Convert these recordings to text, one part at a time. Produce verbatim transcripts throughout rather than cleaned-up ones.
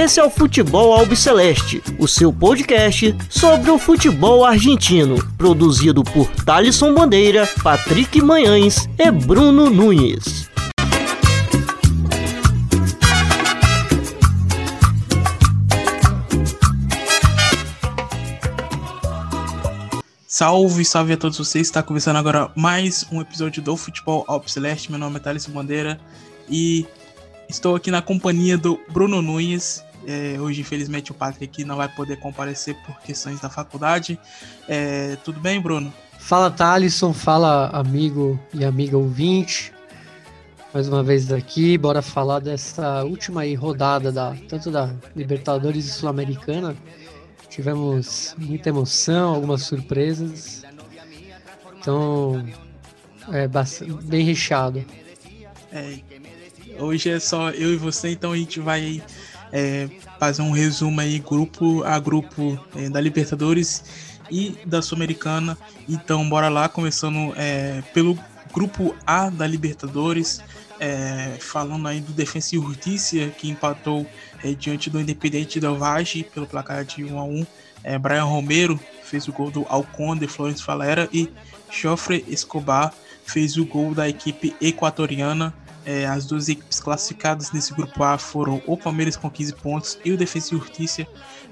Esse é o Futebol Albiceleste, o seu podcast sobre o futebol argentino, produzido por Thalisson Bandeira, Patrick Manhães e Bruno Nunes. Salve, salve a todos vocês, está começando agora mais um episódio do Futebol Albiceleste. Meu nome é Thalisson Bandeira e estou aqui na companhia do Bruno Nunes. É, hoje, infelizmente, o Patrick não vai poder comparecer por questões da faculdade. É, tudo bem, Bruno? Fala, Thalisson. Fala, amigo e amiga ouvinte. Mais uma vez daqui. Bora falar dessa última aí rodada, da, tanto da Libertadores e Sul-Americana. Tivemos muita emoção, algumas surpresas. Então, é bastante, bem recheado. É, hoje é só eu e você, então a gente vai é, fazer um resumo aí, grupo a grupo é, da Libertadores e da Sul-Americana. Então bora lá, começando é, pelo grupo A da Libertadores, é, falando aí do Defensa e Justicia, que empatou é, diante do Independiente del Valle pelo placar de um a um. É, Brian Romero fez o gol do Alconde, Florencia Valera e Joffre Escobar fez o gol da equipe equatoriana. É, as duas equipes classificadas nesse grupo A foram o Palmeiras com quinze pontos e o Defensa e Justicia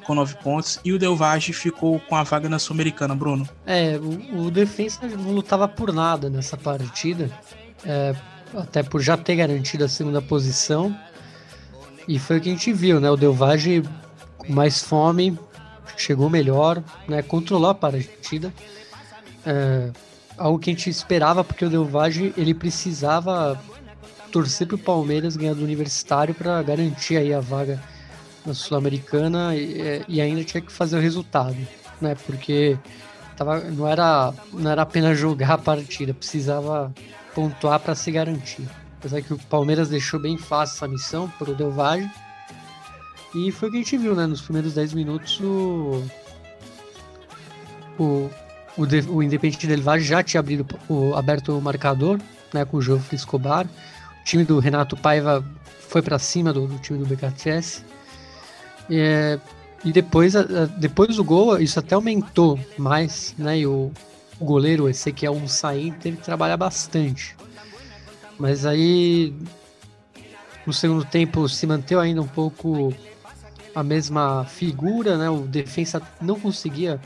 com nove pontos. E o Del Valle ficou com a vaga na Sul-Americana, Bruno. É, o, o Defensa não lutava por nada nessa partida, é, até por já ter garantido a segunda posição. E foi o que a gente viu, né? O Del Valle com mais fome, chegou melhor, né? Controlou a partida. É, algo que a gente esperava, porque o Del Valle ele precisava torcer para o Palmeiras ganhar do Universitário para garantir aí a vaga na Sul-Americana, e, e ainda tinha que fazer o resultado, né? Porque tava, não, era, não era apenas jogar a partida, precisava pontuar para se garantir. Apesar que o Palmeiras deixou bem fácil essa missão para o Del Valle, e foi o que a gente viu, né? Nos primeiros dez minutos o, o, o, de, o Independiente del Valle já tinha abrido, o, aberto o marcador, né? Com o Joffre Escobar. O time do Renato Paiva foi para cima do, do time do B K T S. É, e depois, a, depois do gol, isso até aumentou mais, né? E o, o goleiro, esse que é um sair, teve que trabalhar bastante. Mas aí, no segundo tempo, se manteve ainda um pouco a mesma figura, né? O defensa não conseguia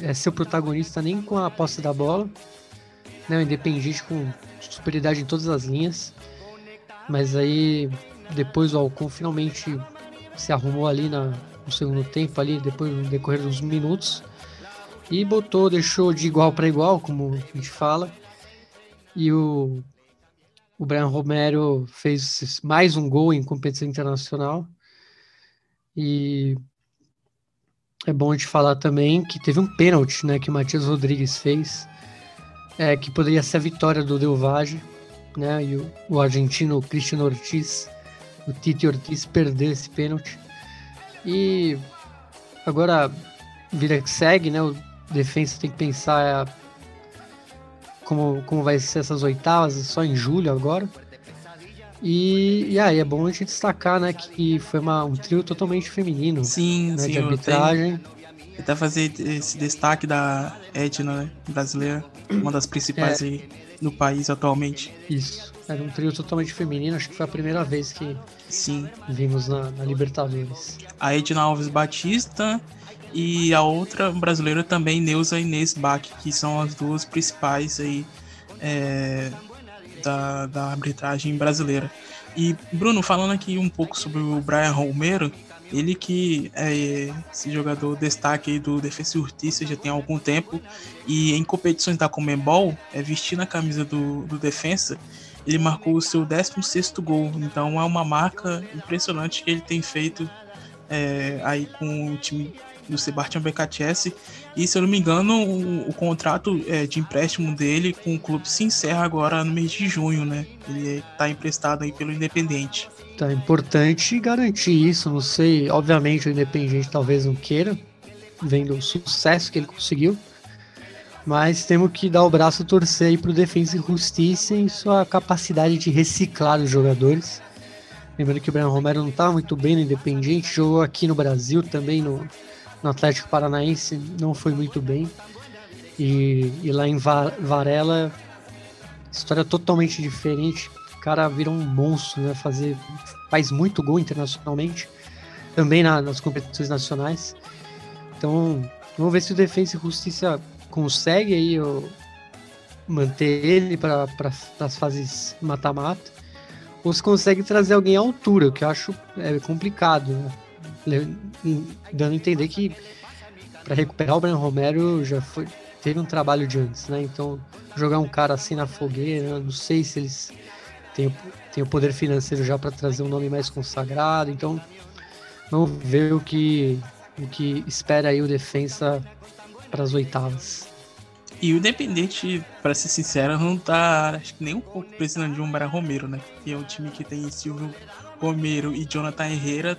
é, ser o protagonista nem com a posse da bola. Né, o Independiente com superioridade em todas as linhas, mas aí depois o Alcon finalmente se arrumou ali na, no segundo tempo, ali depois no decorrer dos minutos, e botou, deixou de igual para igual, como a gente fala, e o, o Brian Romero fez mais um gol em competição internacional. E é bom a gente falar também que teve um pênalti, né, que o Matias Rodrigues fez. É, que poderia ser a vitória do Del Valle, né? E o, o argentino Christian Ortiz, o Tite Ortiz, perdeu esse pênalti. E agora, vida que segue, né? O Defensa tem que pensar como, como vai ser essas oitavas, só em julho agora. E, e aí, é bom a gente destacar, né? Que foi uma, um trio totalmente feminino, sim, né, sim, de arbitragem. Até fazer esse destaque da Etna, né, brasileira, uma das principais é. aí no país atualmente. Isso, era um trio totalmente feminino, acho que foi a primeira vez que Sim. vimos na, na Libertadores. A Etna Alves Batista e a outra brasileira também, Neuza Inês Bach, que são as duas principais aí é, da, da arbitragem brasileira. E Bruno, falando aqui um pouco sobre o Brian Romero, ele que é esse jogador destaque aí do Defensa e Justicia já tem algum tempo, e em competições da Conmebol, é, vestindo a camisa do, do Defensa, ele marcou o seu décimo sexto gol, então é uma marca impressionante que ele tem feito é, aí com o time do Sebastião B K T S, e se eu não me engano o, o contrato é, de empréstimo dele com o clube se encerra agora no mês de junho, né? Ele está emprestado aí pelo Independiente. Tá, é importante garantir isso, não sei, obviamente o Independiente talvez não queira, vendo o sucesso que ele conseguiu, mas temos que dar o braço a torcer aí pro Defensa e Justicia em sua capacidade de reciclar os jogadores, Lembrando que o Brian Romero não tá muito bem no Independiente, jogou aqui no Brasil também, no, no Atlético Paranaense, não foi muito bem. E, e lá em Varela, história totalmente diferente. O cara vira um monstro, né? Fazer, faz muito gol internacionalmente, também na, nas competições nacionais. Então, vamos ver se o Defensa e Justiça consegue aí o, manter ele para pra, as fases mata-mata, ou se consegue trazer alguém à altura, que eu acho é complicado, né? Dando a entender que para recuperar o Brian Romero já foi, teve um trabalho de antes, né? Então, jogar um cara assim na fogueira, não sei se eles têm, têm o poder financeiro já para trazer um nome mais consagrado. Então, vamos ver o que, o que espera aí o Defensa para as oitavas. E o Independiente, para ser sincero, não tá, acho que nem um pouco precisando de um Brian Romero, né? Porque é um time que tem Silvio Romero e Jonathan Herrera,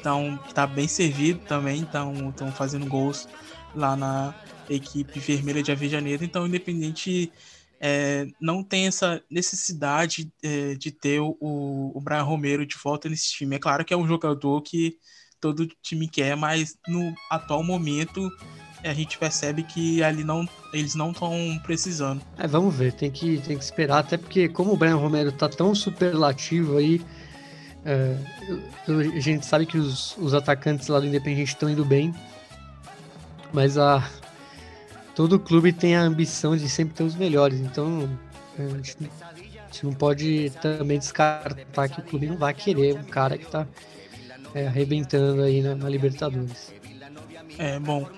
tão, tá bem servido também, estão fazendo gols lá na equipe vermelha de Avejaneira. Então o Independiente é, não tem essa necessidade é, de ter o, o Brian Romero de volta nesse time. É claro que é um jogador que todo time quer, mas no atual momento a gente percebe que ali não, eles não estão precisando. É, vamos ver, tem que, tem que esperar, até porque como o Brian Romero tá tão superlativo aí, é, a gente sabe que os, os atacantes lá do Independiente estão indo bem, mas a, todo clube tem a ambição de sempre ter os melhores, então a gente, a gente não pode também descartar que o clube não vai querer um cara que tá é, arrebentando aí na, na Libertadores. É, bom...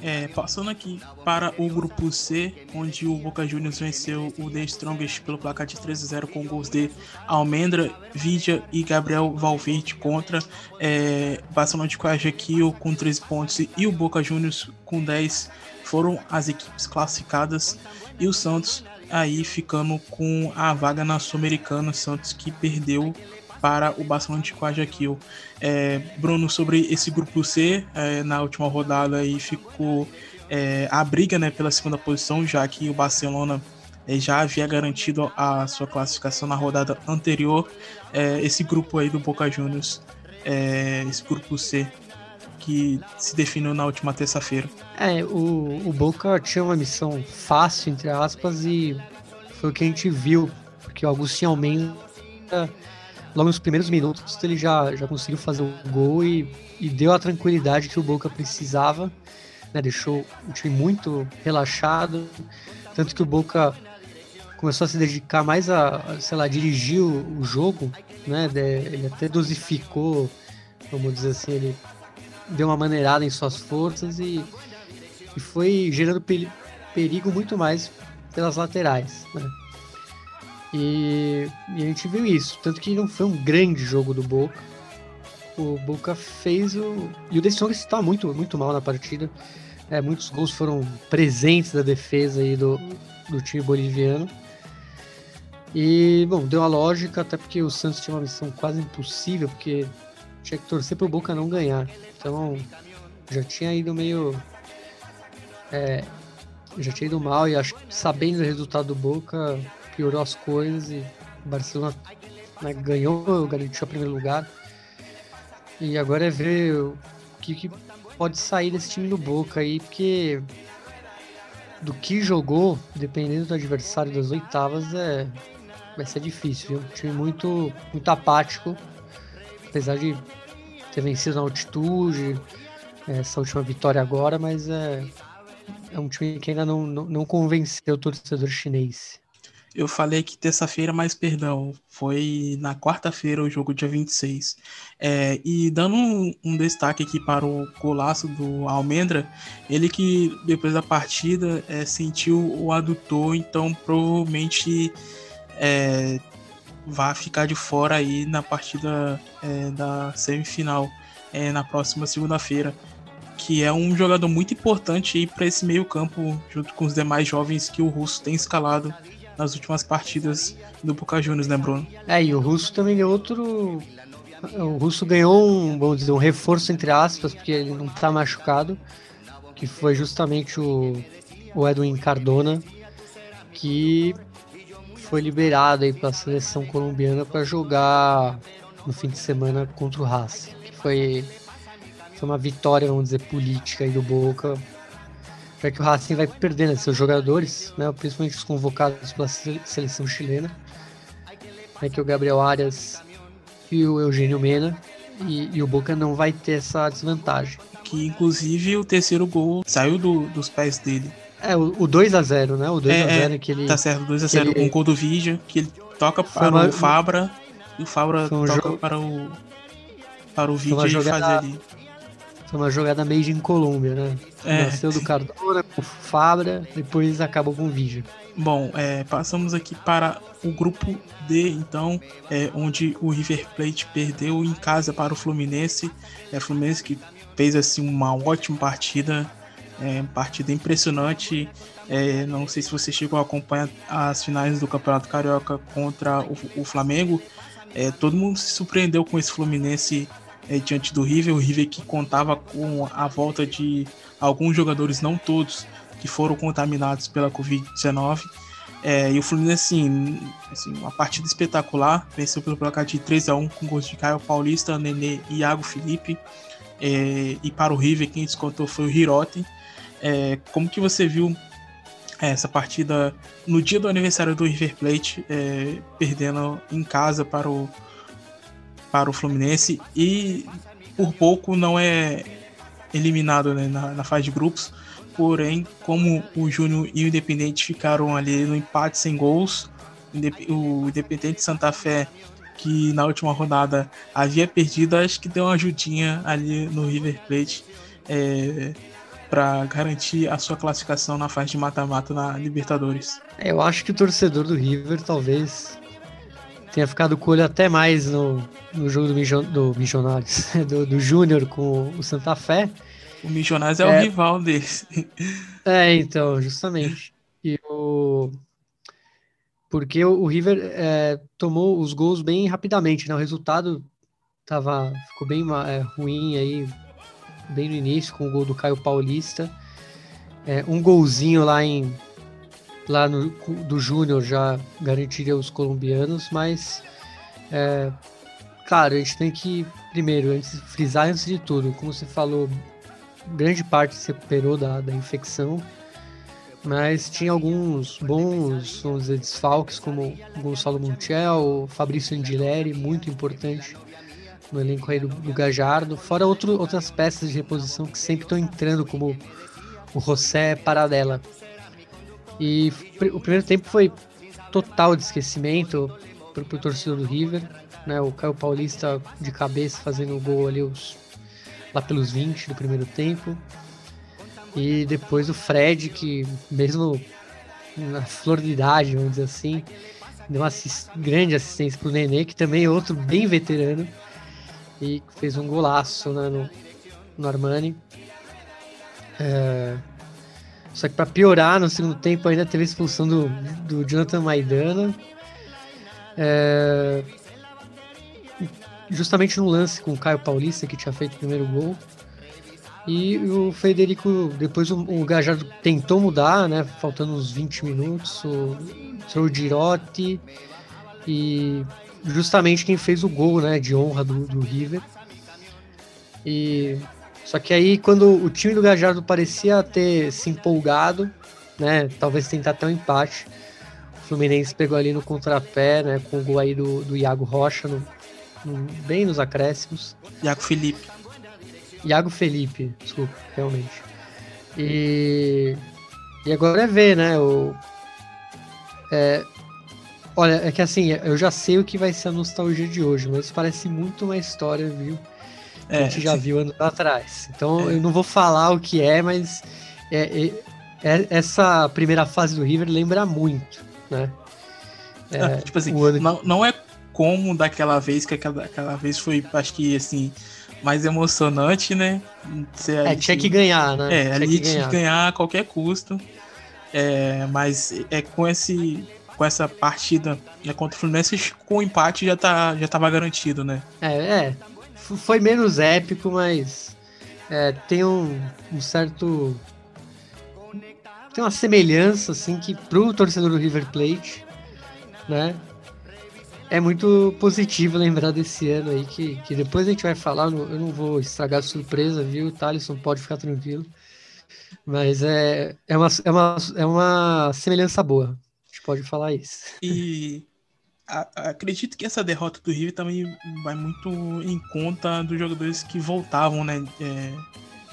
É, passando aqui para o grupo C, onde o Boca Juniors venceu o The Strongest pelo placar de três a zero com gols de Almendra Vidja e Gabriel Valverde contra é, Barcelona de Coelho com treze pontos e o Boca Juniors com dez foram as equipes classificadas, e o Santos aí ficando com a vaga na Sul-Americana. Santos que perdeu para o Barcelona de Coelho. É, Bruno, sobre esse grupo C, é, na última rodada aí ficou é, a briga, né, pela segunda posição, já que o Barcelona é, já havia garantido a sua classificação na rodada anterior. É, esse grupo aí do Boca Juniors, é, esse grupo C, que se definiu na última terça-feira. É, o, o Boca tinha uma missão fácil, entre aspas, e foi o que a gente viu, porque o Agustinho Almeida, logo nos primeiros minutos, ele já, já conseguiu fazer o gol e, e deu a tranquilidade que o Boca precisava, né? Deixou o time muito relaxado, tanto que o Boca começou a se dedicar mais a, a sei lá, dirigir o, o jogo, né? De, ele até dosificou, vamos dizer assim, ele deu uma maneirada em suas forças e, e foi gerando perigo muito mais pelas laterais, né? E, e a gente viu isso, tanto que não foi um grande jogo do Boca. O Boca fez o... E o The Strongest está muito, muito mal na partida. É, muitos gols foram presentes da defesa aí do, do time boliviano. E, bom, deu a lógica, até porque o Santos tinha uma missão quase impossível, porque tinha que torcer para o Boca não ganhar. Então, já tinha ido meio... É, já tinha ido mal, e acho, sabendo do resultado do Boca... piorou as coisas, e o Barcelona, né, ganhou, garantiu o primeiro lugar. E agora é ver o que, que pode sair desse time do Boca aí, porque do que jogou, dependendo do adversário das oitavas, é, vai ser difícil, viu? Um time muito, muito apático, apesar de ter vencido na altitude, essa última vitória agora, mas é, é um time que ainda não, não, não convenceu o torcedor chinês. Eu falei que terça-feira, mas perdão, foi na quarta-feira o jogo, dia vinte e seis. É, e dando um, um destaque aqui para o golaço do Almendra, ele que depois da partida é, sentiu o adutor, então provavelmente é, vai ficar de fora aí na partida é, da semifinal é, na próxima segunda-feira, que é um jogador muito importante para esse meio-campo, junto com os demais jovens que o Russo tem escalado nas últimas partidas do Boca Juniors, né, Bruno? É, e o Russo também é outro... O Russo ganhou um, vamos dizer, um reforço, entre aspas, porque ele não está machucado, que foi justamente o, o Edwin Cardona, que foi liberado aí pela seleção colombiana para jogar no fim de semana contra o Racing, que foi, foi uma vitória, vamos dizer, política aí do Boca, já que o Racing vai perdendo seus jogadores, né, principalmente os convocados pela seleção chilena, né, que é o Gabriel Arias e o Eugênio Mena, e, e o Boca não vai ter essa desvantagem. Que inclusive o terceiro gol saiu do, dos pés dele. É, o, o dois a zero, né? O dois a zero é, é, que ele... Tá certo, dois a zero com o gol do Vidja, que ele toca para uma, o Fabra, e o Fabra toca jogo, para o para o Vidja fazer ali. Foi uma jogada made in Colômbia, né? É. Nasceu do Cardona, o Fabra, depois acabou com o Vidja. Bom, é, passamos aqui para o grupo D, então, é, onde o River Plate perdeu em casa para o Fluminense. É, o Fluminense que fez assim, uma ótima partida, é, partida impressionante. É, não sei se você chegou a acompanhar as finais do Campeonato Carioca contra o, o Flamengo. É, todo mundo se surpreendeu com esse Fluminense é, diante do River. O River que contava com a volta de alguns jogadores, não todos, que foram contaminados pela covid dezenove. É, e o Fluminense, assim, assim, uma partida espetacular. Venceu pelo placar de três a um com gols de Caio Paulista, Nenê e Iago Felipe. É, e para o River, quem descontou foi o Hirote. É, como que você viu essa partida no dia do aniversário do River Plate, é, perdendo em casa para o, para o Fluminense, e por pouco não é eliminado, né, na, na fase de grupos? Porém, como o Júnior e o Independiente ficaram ali no empate sem gols, o Independiente Santa Fé, que na última rodada havia perdido, acho que deu uma ajudinha ali no River Plate, é, para garantir a sua classificação na fase de mata-mata na Libertadores. Eu acho que o torcedor do River talvez tenha ficado com o olho até mais no, no jogo do, Mijon, do Milionários, do, do Júnior com o Santa Fé. O Milionários é, é o rival deles. É, então, justamente. E o... Porque o River é, tomou os gols bem rapidamente, né? O resultado tava, ficou bem é, ruim aí, bem no início, com o gol do Caio Paulista. É, um golzinho lá, em, lá no, do Júnior já garantiria os colombianos, mas... É, claro, a gente tem que, primeiro, antes, frisar antes de tudo, como você falou... Grande parte se recuperou da, da infecção, mas tinha alguns bons, vamos dizer, desfalques, como o Gonçalo Montiel, o Fabrício Andileri, muito importante no elenco aí do, do Gajardo, fora outro, outras peças de reposição que sempre estão entrando, como o José Paradela. E pr- o primeiro tempo foi total de esquecimento para o torcedor do River, né? O Caio Paulista de cabeça fazendo o gol ali, os lá pelos vinte do primeiro tempo, e depois o Fred, que mesmo na flor de idade, vamos dizer assim, deu uma assist- grande assistência para o Nenê, que também é outro bem veterano, e fez um golaço, né, no, no Armani. É... Só que para piorar, no segundo tempo ainda teve a expulsão do, do Jonathan Maidana, é... justamente no lance com o Caio Paulista, que tinha feito o primeiro gol. E o Federico, depois o, o Gajardo tentou mudar, né, faltando uns vinte minutos, o, o Girotti, e justamente quem fez o gol, né, de honra do, do River. E, só que aí, quando o time do Gajardo parecia ter se empolgado, né, talvez tentar até um empate, o Fluminense pegou ali no contrapé, né, com o gol aí do, do Iago Rocha, no, bem nos acréscimos. Iago Felipe. Iago Felipe, desculpa, realmente. E, e agora é ver, né? O, é, olha, é que assim, eu já sei o que vai ser a nostalgia de hoje, mas parece muito uma história, viu? Que é, a gente já sim. viu anos atrás. Então é. eu não vou falar o que é, mas é, é, é, essa primeira fase do River lembra muito, né? É, não, tipo assim, o ano que... não, não é como daquela vez, que aquela, aquela vez foi, acho que, assim, mais emocionante, né? Você, é, tinha que ganhar, né? É, tinha ali que tinha que ganhar a qualquer custo. É, mas é, com, esse, com essa partida, né, contra o Fluminense, com o empate já, tá, já tava garantido, né? É, é, foi menos épico, mas é, tem um, um certo... Tem uma semelhança, assim, que pro torcedor do River Plate, né? é muito positivo lembrar desse ano aí, que, que depois a gente vai falar, eu não, eu não vou estragar a surpresa, viu, Thalisson, pode ficar tranquilo. Mas é, é, uma, é, uma, é uma semelhança boa, a gente pode falar isso. E a, acredito que essa derrota do River também vai muito em conta dos jogadores que voltavam, né, é,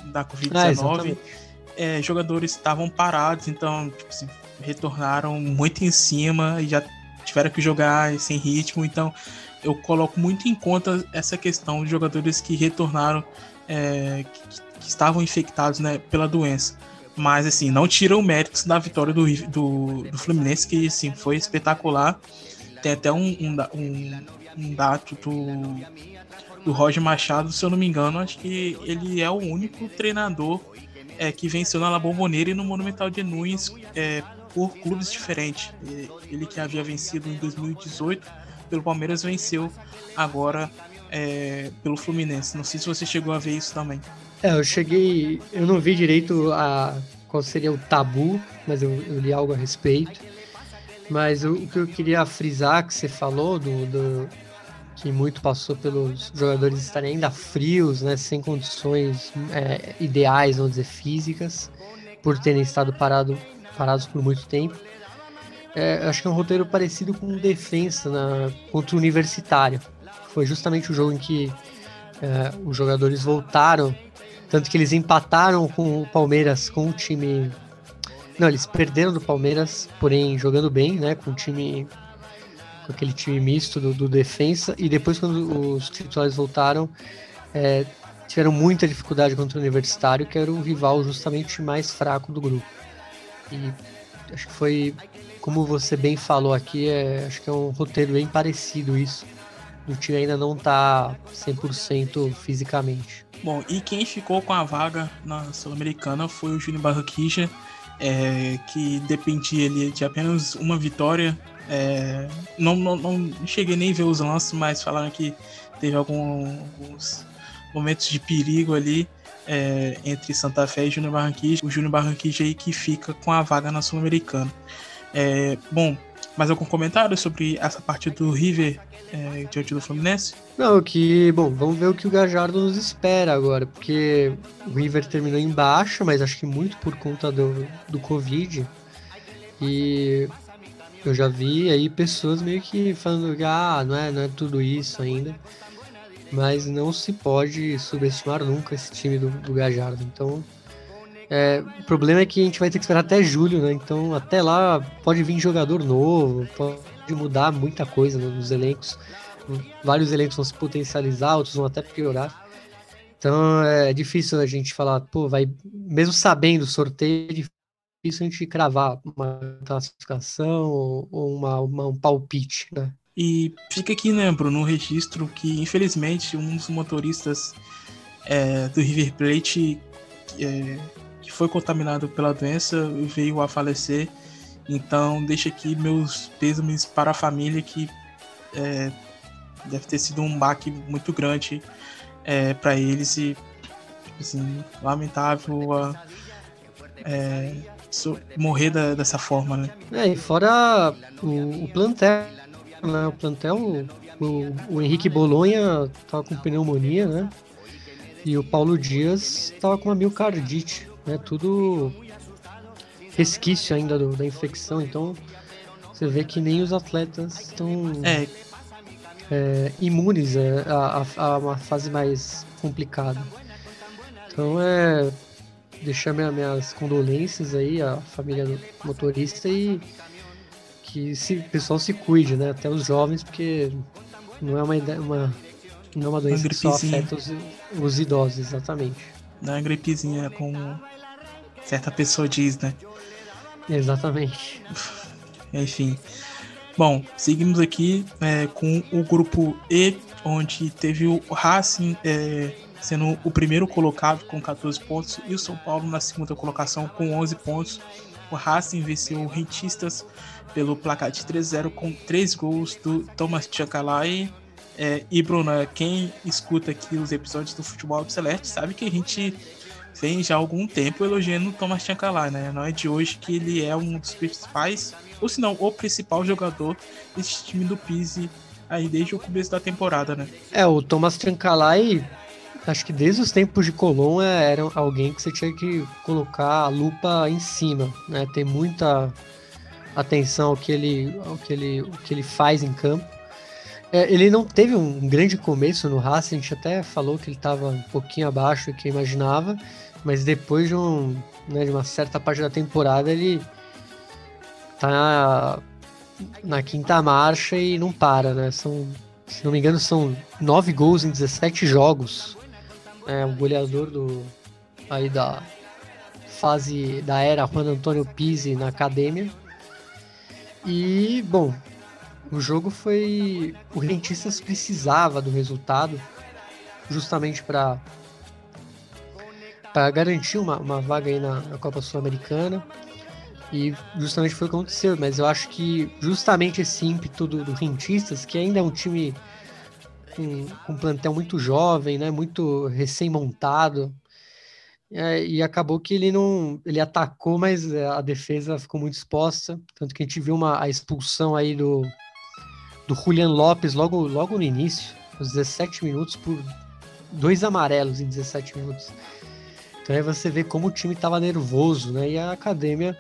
da covid dezenove. Ah, é, jogadores estavam parados, então tipo assim, retornaram muito em cima e já tiveram que jogar sem ritmo, então eu coloco muito em conta essa questão de jogadores que retornaram, é, que, que estavam infectados, né, pela doença. Mas assim, não tira o mérito da vitória do, do, do Fluminense, que assim, foi espetacular. Tem até um, um, um, um dado do, do Roger Machado, se eu não me engano, acho que ele é o único treinador é, que venceu na La Bombonera e no Monumental de Nunes, é, por clubes diferentes. Ele que havia vencido em dois mil e dezoito pelo Palmeiras, venceu agora é, pelo Fluminense. Não sei se você chegou a ver isso também. É, eu cheguei, eu não vi direito a qual seria o tabu, mas eu, eu li algo a respeito. Mas eu, o que eu queria frisar, que você falou, do, do que muito passou pelos jogadores estarem ainda frios, né, sem condições é, ideais, vamos dizer, físicas, por terem estado parado parados por muito tempo. É, acho que é um roteiro parecido com o Defensa na, contra o Universitário. Foi justamente o jogo em que é, os jogadores voltaram, tanto que eles empataram com o Palmeiras, com o time... Não, eles perderam do Palmeiras, porém jogando bem, né, com o time... com aquele time misto do, do Defensa, e depois quando os titulares voltaram, é, tiveram muita dificuldade contra o Universitário, que era o rival justamente mais fraco do grupo. E acho que foi, como você bem falou aqui, é, acho que é um roteiro bem parecido isso, do time ainda não tá cem por cento fisicamente. Bom, e quem ficou com a vaga na Sul-Americana foi o Júnior Barranquilla, é, que dependia ali de apenas uma vitória. É, não, não, não cheguei nem a ver os lances, mas falaram que teve algum, alguns momentos de perigo ali, É, entre Santa Fé e Júnior Barranquilla. O Júnior Barranquilla aí que fica com a vaga na Sul-Americana. É, bom, mais algum comentário sobre essa partida do River é, diante do Fluminense? Não, que, bom, vamos ver o que o Gajardo nos espera agora, porque o River terminou em baixa, mas acho que muito por conta do, do Covid. E eu já vi aí pessoas meio que falando que ah, não é, não é tudo isso ainda. Mas não se pode subestimar nunca esse time do, do Gajardo. Então, é, o problema é que a gente vai ter que esperar até julho, né? Então, até lá pode vir jogador novo, pode mudar muita coisa nos elencos. Vários elencos vão se potencializar, outros vão até piorar. Então, é difícil a gente falar, pô, vai, mesmo sabendo o sorteio, é difícil a gente cravar uma classificação ou uma, uma, um palpite, né? E fica aqui, né, Bruno, um registro que, infelizmente, um dos motoristas é, do River Plate é, que foi contaminado pela doença veio a falecer. Então, deixo aqui meus pêsames para a família, que é, deve ter sido um baque muito grande é, para eles. E, assim, lamentável a, é, morrer da, dessa forma, né? É, e fora o, o plantel. O plantel, o, o Henrique Bolonha estava com pneumonia, né? E o Paulo Dias estava com uma miocardite, né? Tudo resquício ainda do, da infecção. Então você vê que nem os atletas estão é. É, imunes a, a, a uma fase mais complicada. Então é deixar minha, minhas condolências aí à família do motorista e que esse pessoal se cuide, né? Até os jovens, porque não é uma, uma, não é uma doença que só afeta os, os idosos, exatamente. Não é uma gripezinha, como certa pessoa diz, né? Exatamente. Enfim. Bom, seguimos aqui é, com o grupo E, onde teve o Racing é, sendo o primeiro colocado com catorze pontos e o São Paulo na segunda colocação com onze pontos. O Racing venceu o Rentistas pelo placar de três a zero com três gols do Thomas Chakalai. É, e, Bruno, quem escuta aqui os episódios do Futebol Albiceleste sabe que a gente vem já há algum tempo elogiando o Thomas Chakalai, né? Não é de hoje que ele é um dos principais, ou se não, o principal jogador desse time do Pise aí desde o começo da temporada, né? É, o Thomas Chakalai, acho que desde os tempos de Colón era alguém que você tinha que colocar a lupa em cima, né? Ter muita atenção ao que ele, ao que ele, ao que ele faz em campo. É, ele não teve um grande começo no Racing, a gente até falou que ele estava um pouquinho abaixo do que imaginava, mas depois de, um, né, de uma certa parte da temporada ele tá na, na quinta marcha e não para, né? São, se não me engano, são nove gols em dezessete jogos. É um goleador do, aí da fase da era Juan Antonio Pizzi na academia. E, bom, o jogo foi... O Rentistas precisava do resultado justamente para para garantir uma, uma vaga aí na, na Copa Sul-Americana. E justamente foi o que aconteceu. Mas eu acho que justamente esse ímpeto do, do Rentistas, que ainda é um time com, com um plantel muito jovem, né, muito recém-montado, é, e acabou que ele não... Ele atacou, mas a defesa ficou muito exposta. Tanto que a gente viu uma, a expulsão aí do, do Julian Lopes logo, logo no início, aos dezessete minutos, por dois amarelos em dezessete minutos. Então aí você vê como o time estava nervoso, né? E a academia,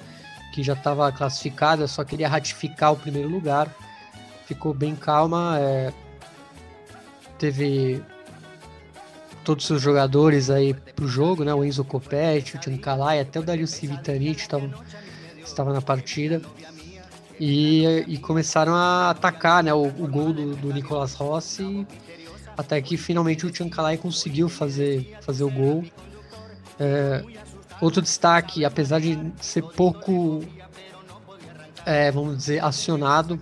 que já estava classificada, só queria ratificar o primeiro lugar, ficou bem calma, é, teve todos os seus jogadores aí pro jogo, né? O Enzo Copete, o Chakalai, até o Dario Civitanic estava na partida, e, e começaram a atacar, né, o, o gol do, do Nicolas Rossi, até que finalmente o Chakalai conseguiu fazer, fazer o gol. É, outro destaque, apesar de ser pouco, é, vamos dizer, acionado,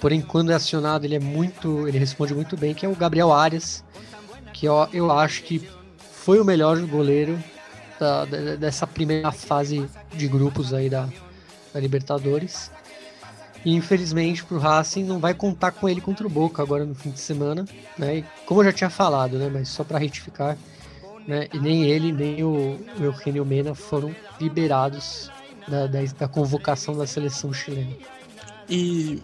porém quando é acionado ele é muito, ele responde muito bem, que é o Gabriel Arias, que eu, eu acho que foi o melhor goleiro da, da, dessa primeira fase de grupos aí da, da Libertadores. E infelizmente pro Racing não vai contar com ele contra o Boca agora no fim de semana, né? E, como eu já tinha falado, né, mas só para retificar, né, e nem ele, nem o, o Eugênio Mena foram liberados da, da, da convocação da seleção chilena. E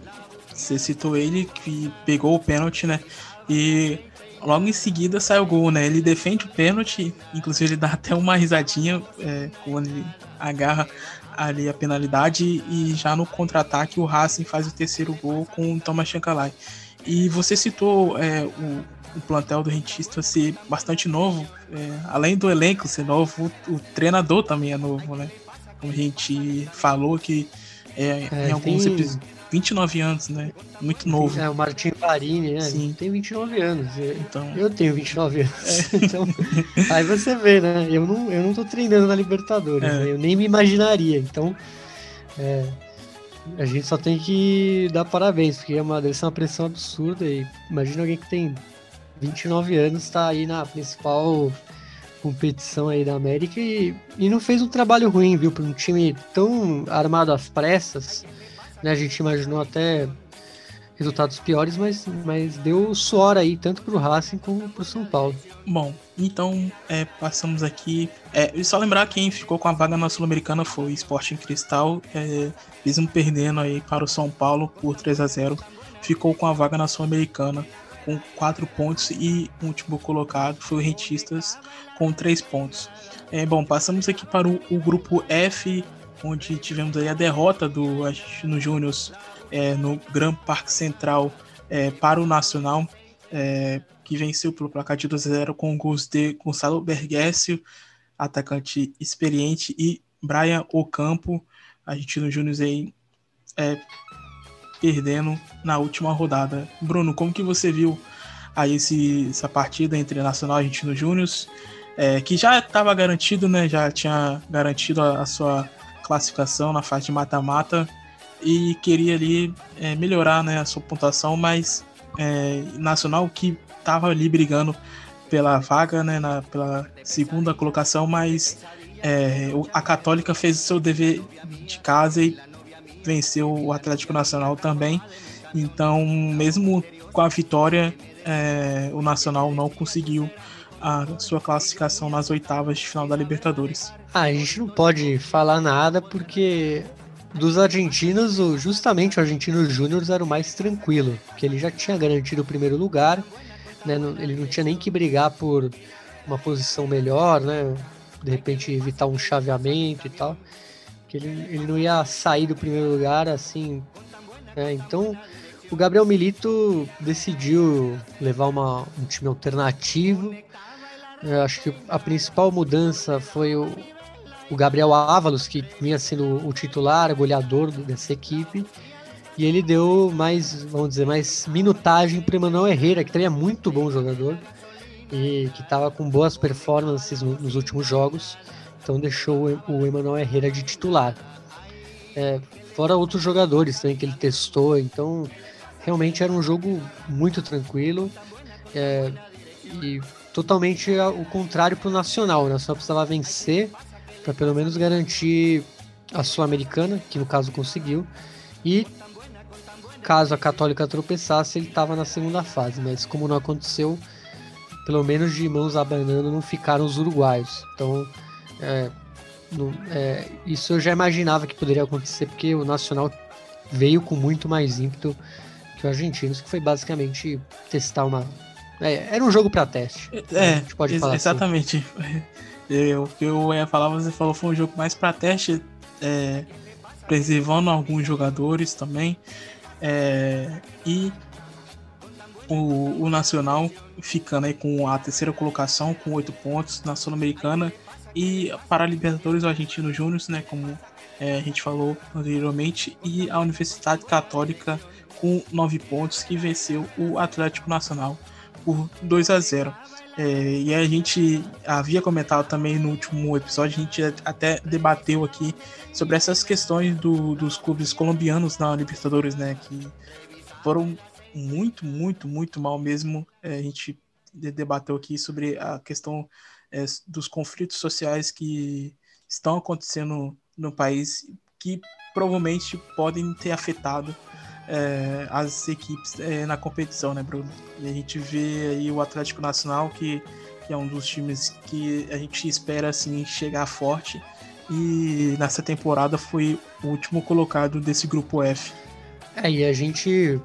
você citou ele, que pegou o pênalti, né? E logo em seguida sai o gol, né? Ele defende o pênalti, inclusive ele dá até uma risadinha é, quando ele agarra ali a penalidade, e já no contra-ataque o Racing faz o terceiro gol com o Thomas Chakalai. E você citou é, o o plantel do Rentista ser bastante novo, é, além do elenco ser novo, o, o treinador também é novo, né? Como a gente falou que é, é, em alguns tem... episódios, vinte e nove anos, né? Muito novo. É, o Martin Parini, né? Sim. Tem vinte e nove anos. Então... Eu tenho vinte e nove anos. É. Então, aí você vê, né? Eu não, eu não tô treinando na Libertadores, é. né? Eu nem me imaginaria. Então, é, a gente só tem que dar parabéns, porque é uma, deve ser uma pressão absurda. E imagina alguém que tem vinte e nove anos, está aí na principal competição aí da América e, e não fez um trabalho ruim, viu? Para um time tão armado às pressas, né? A gente imaginou até resultados piores, mas, mas deu suor aí, tanto para o Racing como para o São Paulo. Bom, então é, passamos aqui. É, e só lembrar que quem ficou com a vaga na Sul-Americana foi o Sporting Cristal, é, mesmo perdendo aí para o São Paulo por três a zero, ficou com a vaga na Sul-Americana com quatro pontos, e o último colocado foi o Rentistas com três pontos. É, bom, passamos aqui para o, o grupo F, onde tivemos aí a derrota do Argentino Juniors é, no Gran Parque Central é, para o Nacional, é, que venceu pelo placar de dois a zero com gols de Gonçalo Berguessio, atacante experiente, e Brian Ocampo. Argentino Juniors aí é, perdendo na última rodada. Bruno, como que você viu aí esse, essa partida entre Nacional e Argentino Juniors, é, que já estava garantido, né? Já tinha garantido a, a sua classificação na fase de mata-mata e queria ali é, melhorar, né, a sua pontuação, mas é, Nacional que estava ali brigando pela vaga, né, na, pela segunda colocação, mas é, a Católica fez o seu dever de casa e venceu o Atlético Nacional também. Então, mesmo com a vitória, é, o Nacional não conseguiu a sua classificação nas oitavas de final da Libertadores. Ah, a gente não pode falar nada porque Dos argentinos, justamente o Argentino Juniors era o mais tranquilo, porque ele já tinha garantido o primeiro lugar, né? Ele não tinha nem que brigar por uma posição melhor, né? De repente evitar um chaveamento e tal, porque ele, ele não ia sair do primeiro lugar assim, né? Então o Gabriel Milito decidiu levar uma, um time alternativo. Eu acho que a principal mudança foi o, o Gabriel Ávalos, que vinha sendo o titular, goleador dessa equipe, e ele deu mais, vamos dizer, mais minutagem para o Emmanuel Herrera, que também é muito bom jogador e que estava com boas performances nos últimos jogos, então deixou o Emmanuel Herrera de titular. É, fora outros jogadores também que ele testou, então realmente era um jogo muito tranquilo, é, e totalmente o contrário para o Nacional. O Nacional precisava vencer para pelo menos garantir a Sul-Americana, que no caso conseguiu, e caso a Católica tropeçasse, ele estava na segunda fase, mas como não aconteceu, pelo menos de mãos abanando não ficaram os uruguaios. Então é, não, é, isso eu já imaginava que poderia acontecer, porque o Nacional veio com muito mais ímpeto que o Argentinos, que foi basicamente testar uma... É, era um jogo para teste. É, a gente pode ex- falar exatamente. Assim. Eu, o que eu ia falar, você falou, foi um jogo mais para teste, é, preservando alguns jogadores também, é, e o, o Nacional ficando aí com a terceira colocação, com oito pontos na Sul-Americana, e para a Libertadores o Argentino Juniors, né, como é, a gente falou anteriormente, e a Universidade Católica com nove pontos, que venceu o Atlético Nacional por dois a zero. É, e a gente havia comentado também no último episódio, a gente até debateu aqui sobre essas questões do, dos clubes colombianos na Libertadores, né, que foram muito, muito, muito mal mesmo. É, a gente debateu aqui sobre a questão é, dos conflitos sociais que estão acontecendo no país, que provavelmente podem ter afetado É, as equipes é, na competição, né, Bruno? E a gente vê aí o Atlético Nacional, que, que é um dos times que a gente espera assim chegar forte, e nessa temporada foi o último colocado desse grupo F. É, e a gente,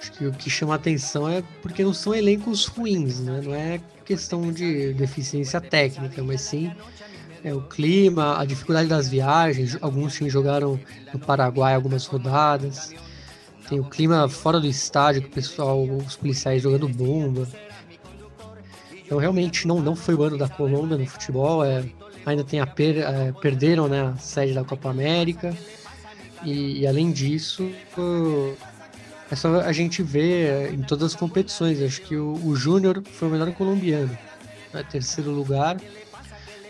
acho que o que chama atenção é porque não são elencos ruins, né? Não é questão de deficiência técnica, mas sim é, o clima, a dificuldade das viagens. Alguns times jogaram no Paraguai algumas rodadas. Tem o clima fora do estádio, que o pessoal, os policiais jogando bomba. Então realmente não, não foi o ano da Colômbia no futebol. É, ainda tem a per, é, perderam, né, a sede da Copa América. E, e além disso, o, é só a gente ver em todas as competições. Acho que o, o Júnior foi o melhor colombiano. Né, terceiro lugar,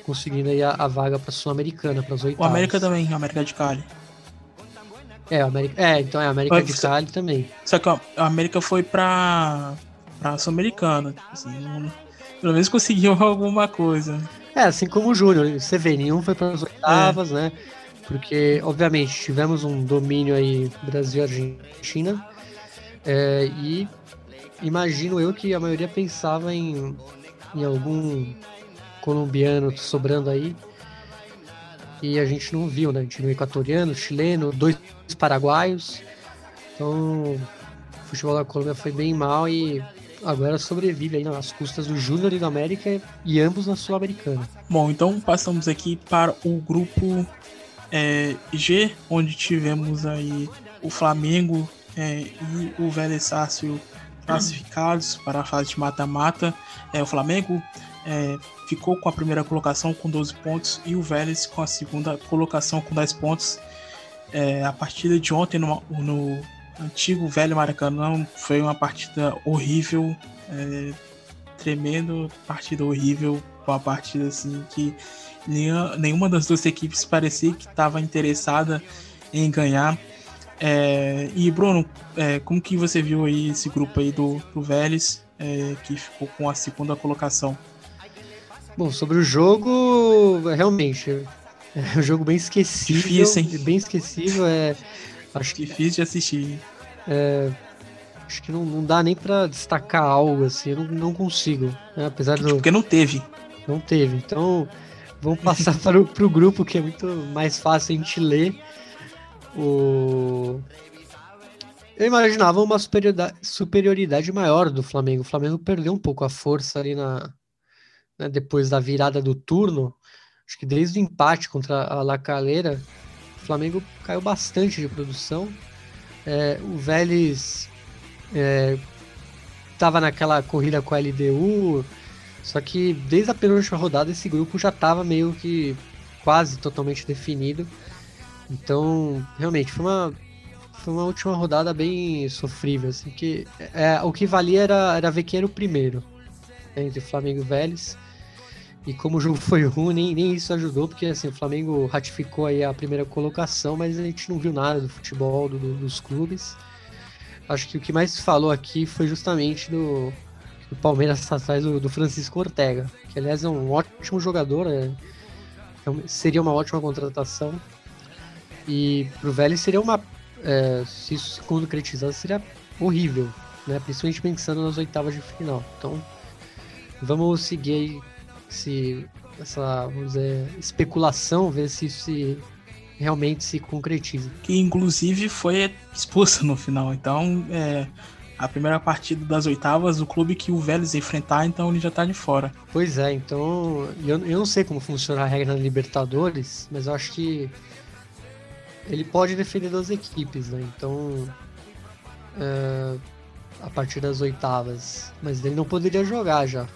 conseguindo aí a, a vaga para a Sul-Americana, para as oitavas. O América também, o América de Cali. É, América, é, então é a América de Cali também. Só que ó, a América foi pra, pra Sul-Americana. Assim, pelo menos conseguiu alguma coisa. É, assim como o Júnior. O Severino foi para as oitavas, é. né? Porque, obviamente, tivemos um domínio aí Brasil-Argentina. É, e imagino eu que a maioria pensava em, em algum colombiano sobrando aí. E a gente não viu, né? A gente viu equatoriano, chileno, dois paraguaios. Então, o futebol da Colômbia foi bem mal e agora sobrevive aí nas custas do Júnior e do América, e ambos na Sul-Americana. Bom, então passamos aqui para o grupo é, G, onde tivemos aí o Flamengo é, e o Vélez Sácio classificados para a fase de mata-mata. É, o Flamengo é, ficou com a primeira colocação com doze pontos, e o Vélez com a segunda colocação com dez pontos. É, a partida de ontem no, no antigo velho Maracanã foi uma partida horrível, é, tremendo, partida horrível, uma partida assim que nenhuma, nenhuma das duas equipes parecia que estava interessada em ganhar. É, e Bruno, é, como que você viu aí esse grupo aí do, do Vélez, é, que ficou com a segunda colocação? Bom, sobre o jogo, realmente é um jogo bem esquecível. Difícil, hein? Bem esquecível, é, acho que, difícil de assistir. É, acho que não, não dá nem para destacar algo assim, eu não, não consigo, né? Apesar do, porque não teve. Não teve, então vamos passar para o grupo, que é muito mais fácil a gente ler. O... Eu imaginava uma superioridade maior do Flamengo. O Flamengo perdeu um pouco a força ali na, né, depois da virada do turno. Acho que desde o empate contra a La Calera, o Flamengo caiu bastante de produção. É, o Vélez estava é, naquela corrida com a L D U, só que desde a penúltima rodada esse grupo já estava meio que quase totalmente definido. Então, realmente, foi uma... Foi uma última rodada bem sofrível, assim, que é, o que valia era, era ver quem era o primeiro, né, entre Flamengo e Vélez. E como o jogo foi ruim, nem, nem isso ajudou, porque assim, o Flamengo ratificou aí a primeira colocação, mas a gente não viu nada do futebol, do, do, dos clubes. Acho que o que mais se falou aqui foi justamente do, do Palmeiras está atrás do, do Francisco Ortega, que aliás é um ótimo jogador, né? Seria uma ótima contratação. E pro Vélez seria uma... É, se isso se concretizar, seria horrível, né? Principalmente pensando nas oitavas de final. Então, vamos seguir aí esse, essa, vamos dizer, especulação, ver se isso se, realmente se concretiza. Que inclusive foi expulsa no final. Então, é, a primeira partida das oitavas, o clube que o Vélez enfrentar, então ele já tá de fora. Pois é, então eu, eu não sei como funciona a regra da Libertadores, mas eu acho que ele pode defender duas equipes, né? Então, é, a partir das oitavas. Mas ele não poderia jogar já.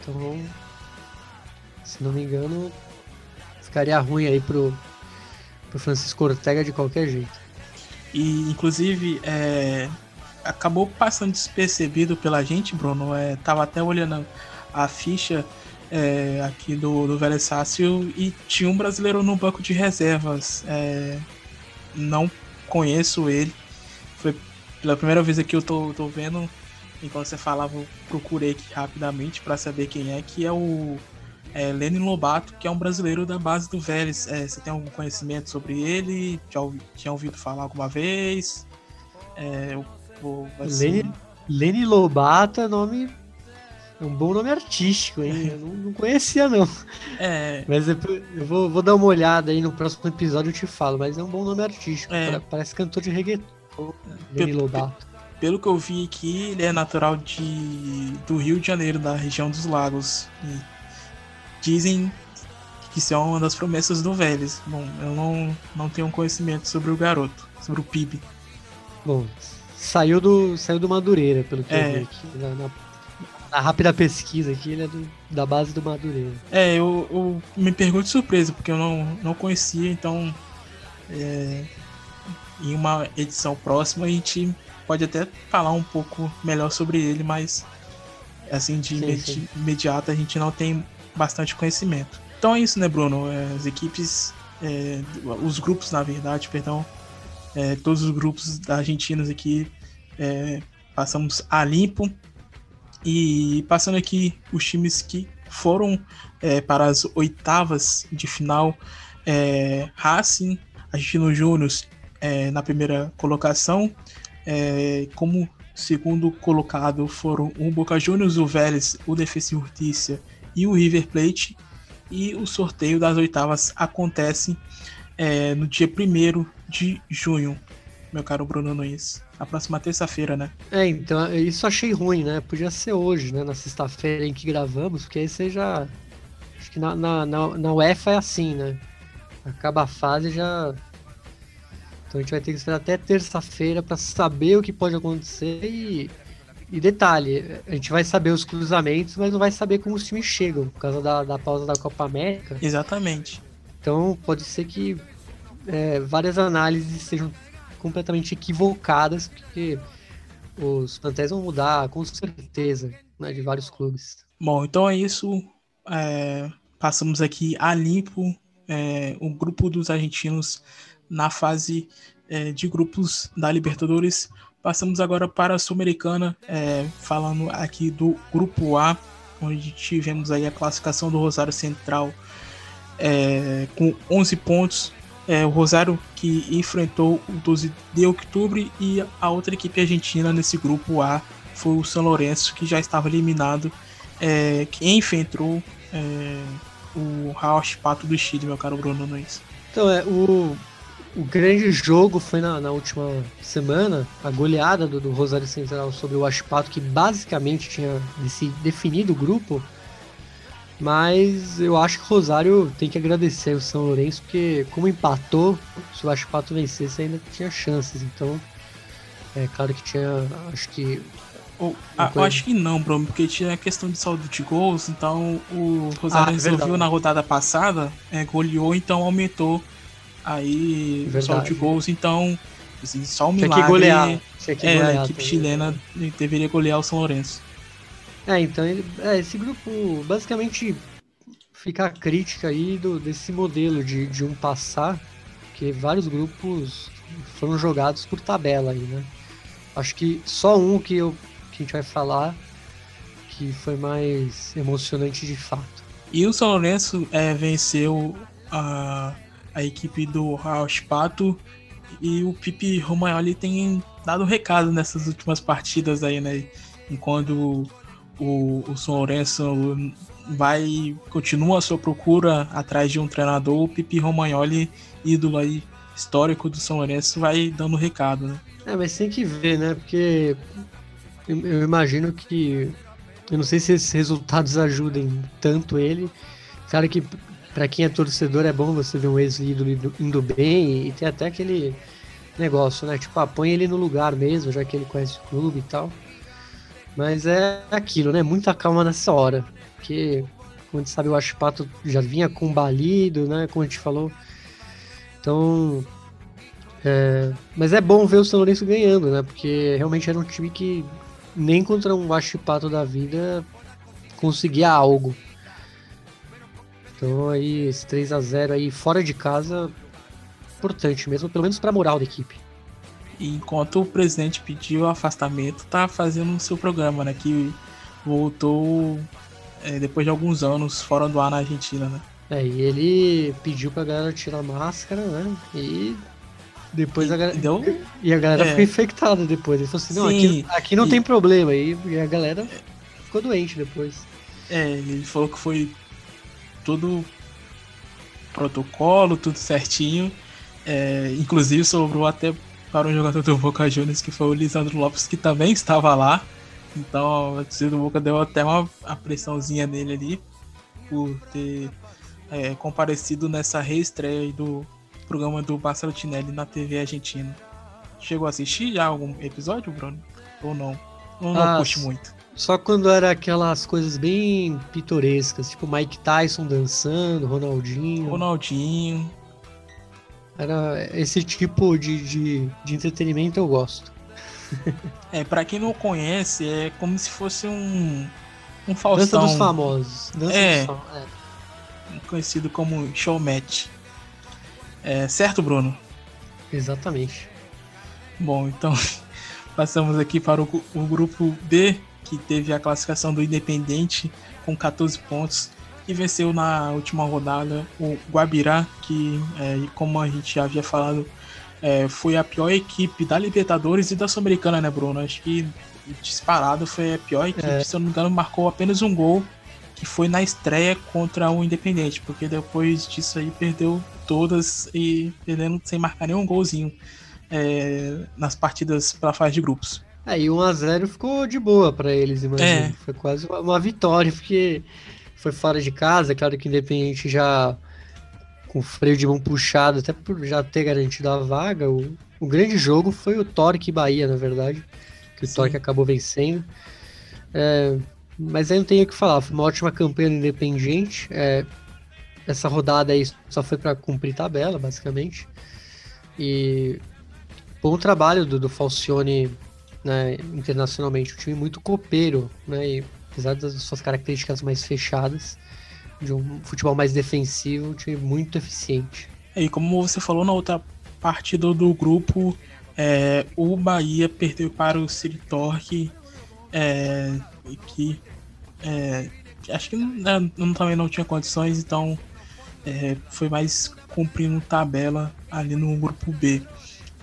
Então, se não me engano, ficaria ruim aí pro, pro Francisco Ortega de qualquer jeito. E, inclusive, é, acabou passando despercebido pela gente, Bruno. É, tava até olhando a ficha... É, aqui do, do Vélez Sácio, e tinha um brasileiro no banco de reservas. É, não conheço ele. Foi pela primeira vez aqui eu tô, tô vendo. Enquanto você falava, eu procurei aqui rapidamente para saber quem é, que é o é, Lenny Lobato, que é um brasileiro da base do Vélez. É, você tem algum conhecimento sobre ele? Já ouvi, tinha ouvido falar alguma vez? É, eu, eu, assim... Lenny, Lenny Lobato é nome... um bom nome artístico, hein? Eu não, não conhecia, não. É... Mas eu, eu vou, vou dar uma olhada aí no próximo episódio, eu te falo. Mas é um bom nome artístico. É... Parece cantor de reggaeton, Lenny Lobato. Pelo que eu vi aqui, ele é natural de, do Rio de Janeiro, da região dos Lagos. E dizem que isso é uma das promessas do Vélez. Bom, eu não, não tenho conhecimento sobre o garoto, sobre o P I B. Bom, saiu do, saiu do Madureira, pelo que é... eu vi aqui. Na, na... Na rápida pesquisa aqui, ele é do, da base do Madureira. É, eu, eu me pergunto de surpresa, porque eu não, não conhecia, então é, em uma edição próxima a gente pode até falar um pouco melhor sobre ele, mas assim, de sim, imedi- sim. imediato a gente não tem bastante conhecimento. Então é isso, né, Bruno? As equipes, é, os grupos, na verdade, perdão, é, todos os grupos argentinos aqui é, passamos a limpo. E passando aqui os times que foram é, para as oitavas de final, é, Racing, Argentino Juniors é, na primeira colocação, é, como segundo colocado foram o Boca Juniors, o Vélez, o Defensa y Justicia e o River Plate. E o sorteio das oitavas acontece é, no dia primeiro de junho. Meu caro Bruno Nunes, a próxima terça-feira, né? É, então, isso achei ruim, né? Podia ser hoje, né? Na sexta-feira em que gravamos, porque aí você já... Acho que na, na, na, na UEFA é assim, né? Acaba a fase já... Então a gente vai ter que esperar até terça-feira pra saber o que pode acontecer e... E detalhe, a gente vai saber os cruzamentos, mas não vai saber como os times chegam, por causa da, da pausa da Copa América. Exatamente. Então pode ser que é, várias análises sejam completamente equivocadas, porque os plantéis vão mudar com certeza, né, de vários clubes. Bom, então é isso. É, passamos aqui a limpo é, o grupo dos argentinos na fase é, de grupos da Libertadores. Passamos agora para a Sul-Americana, é, falando aqui do Grupo A, onde tivemos aí a classificação do Rosário Central é, com onze pontos. É, o Rosário que enfrentou o doze de outubro, e a outra equipe argentina nesse grupo A foi o San Lorenzo, que já estava eliminado, é, que enfrentou é, o Rauch Pato do Chile, meu caro Bruno Nunes. Então, é, o, O grande jogo foi na, na última semana, a goleada do, do Rosário Central sobre o Rauch Pato, que basicamente tinha desse, definido o grupo. Mas eu acho que o Rosário tem que agradecer o São Lourenço, porque como empatou, se o Rauch Pato vencesse ainda tinha chances. Então, é claro que tinha, acho que... Oh, ah, eu acho que não, Bruno, porque tinha a questão de saldo de gols, então o Rosário ah, resolveu verdade. na rodada passada, é, goleou, então aumentou aí o saldo de gols, então assim, só um milagre, que golear, que golear, é, a equipe chilena deveria golear o São Lourenço. É, então ele, é, esse grupo basicamente fica a crítica aí do, desse modelo de, de um passar, porque vários grupos foram jogados por tabela aí, né? Acho que só um que eu que a gente vai falar, que foi mais emocionante de fato. E o São Lourenço é, venceu a, a equipe do Rauch Pato, e o Pipe Romagnoli tem dado recado nessas últimas partidas aí, né? Enquanto o, o São Lourenço vai, continua a sua procura atrás de um treinador, o Pipe Romagnoli, ídolo aí histórico do São Lourenço, vai dando recado, né? É, mas tem que ver, né? Porque... eu imagino que... eu não sei se esses resultados ajudem tanto ele. Claro que para quem é torcedor é bom você ver um ex-ídolo indo bem. E tem até aquele negócio, né? Tipo, ah, põe ele no lugar mesmo, já que ele conhece o clube e tal. Mas é aquilo, né? Muita calma nessa hora. Porque, como a gente sabe, o Rauch Pato já vinha combalido, né? Como a gente falou. Então... é... mas é bom ver o São Lourenço ganhando, né? Porque realmente era um time que... nem contra um Rauch Pato da vida conseguia algo. Então aí esse três a zero aí fora de casa, importante mesmo, pelo menos para a moral da equipe. E enquanto o presidente pediu afastamento, tá fazendo o seu programa, né? Que voltou é, depois de alguns anos fora do ar na Argentina, né? É, e ele pediu pra galera tirar a máscara, né? E... depois e, a galera. Então, e a galera é. ficou infectada depois. Ele falou assim: não, sim, aqui, aqui não e, tem problema. E a galera ficou doente depois. É, ele falou que foi todo protocolo, tudo certinho. É, inclusive sobrou até para um jogador do Boca Juniors, que foi o Lisandro Lopes, que também estava lá. Então a torcida do Boca deu até uma pressãozinha nele ali, por ter é, comparecido nessa reestreia aí do programa do Marcelo Tinelli na T V Argentina. Chegou a assistir já algum episódio, Bruno? Ou não? Ou não ah, curte muito? Só quando era aquelas coisas bem pitorescas, tipo Mike Tyson dançando, Ronaldinho... Ronaldinho... Era esse tipo de, de, de entretenimento eu gosto. É, pra quem não conhece, é como se fosse um, um Faustão... Dança dos Famosos. Dança é, dos Famosos. É. Conhecido como showmatch. É, certo, Bruno? Exatamente. Bom, então passamos aqui para o, o grupo B, que teve a classificação do Independiente com catorze pontos e venceu na última rodada o Guabirá, que é, como a gente já havia falado, é, foi a pior equipe da Libertadores e da Sul-Americana, né, Bruno? Acho que disparado foi a pior equipe, é. se eu não me engano, marcou apenas um gol, que foi na estreia contra o Independiente, porque depois disso aí perdeu todas e perdendo sem marcar nenhum golzinho é, nas partidas pela fase de grupos. Aí um a zero ficou de boa para eles, imagina. É. Foi quase uma, uma vitória, porque foi fora de casa, claro que o Independiente já com o freio de mão puxado, até por já ter garantido a vaga. O, o grande jogo foi o Torque e Bahia, na verdade, que Sim. o Torque acabou vencendo. É... Mas aí não tenho o que falar, foi uma ótima campanha do Independiente. É, essa rodada aí só foi para cumprir tabela, basicamente. E bom trabalho do, do Falcione, né, internacionalmente. Um time muito copeiro, né, e apesar das suas características mais fechadas, de um futebol mais defensivo, um time muito eficiente. E como você falou na outra partida do grupo, é, o Bahia perdeu para o City Torque. É, que é, acho que não, não, também não tinha condições, então é, foi mais cumprindo tabela ali no grupo B.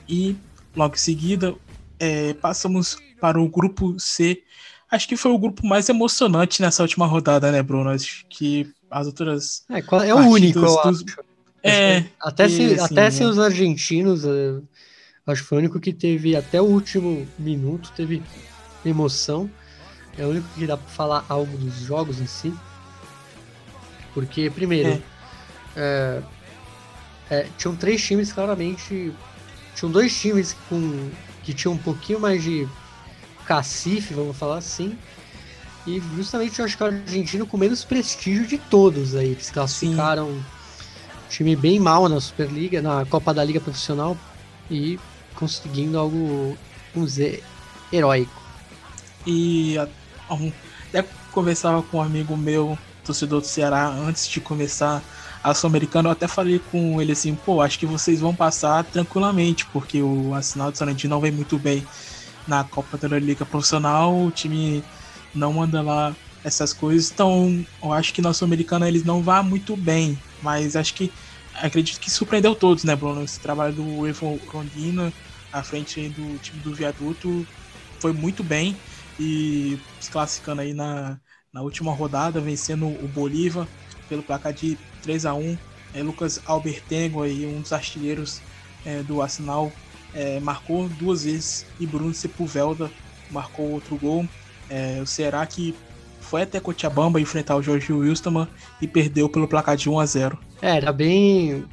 E logo em seguida é, passamos para o grupo C. Acho que foi o grupo mais emocionante nessa última rodada, né, Bruno? Acho que as outras... É, é o único, dos, eu acho. É, até que, se, assim, até né? sem os argentinos, acho que foi o único que teve, até o último minuto, teve emoção. É o único que dá para falar algo dos jogos em si. Porque, primeiro, é. É, é, tinham três times, claramente... Tinham dois times com, que tinham um pouquinho mais de cacife, vamos falar assim. E justamente eu acho que o argentino com menos prestígio de todos aí. Eles classificaram um time bem mal na Superliga, na Copa da Liga Profissional. E conseguindo algo, vamos dizer, heróico. E até conversava com um amigo meu, torcedor do Ceará, antes de começar a Sul-Americana, eu até falei com ele assim, pô, acho que vocês vão passar tranquilamente, porque o Arsenal de Sarandino não vem muito bem na Copa da Liga Profissional, o time não anda lá essas coisas, então eu acho que na Sul-Americana eles não vão muito bem, mas acho que, acredito que surpreendeu todos, né, Bruno? Esse trabalho do Evo Rondina à frente do time do Viaduto foi muito bem, e se classificando aí na, na última rodada, vencendo o Bolívar pelo placar de três a um. É, Lucas Albertengo, aí, um dos artilheiros é, do Arsenal, é, marcou duas vezes e Bruno Sepúlveda marcou outro gol. É, o Ceará que foi até Cochabamba enfrentar o Jorge Wilstermann e perdeu pelo placar de um a zero. É, era bem...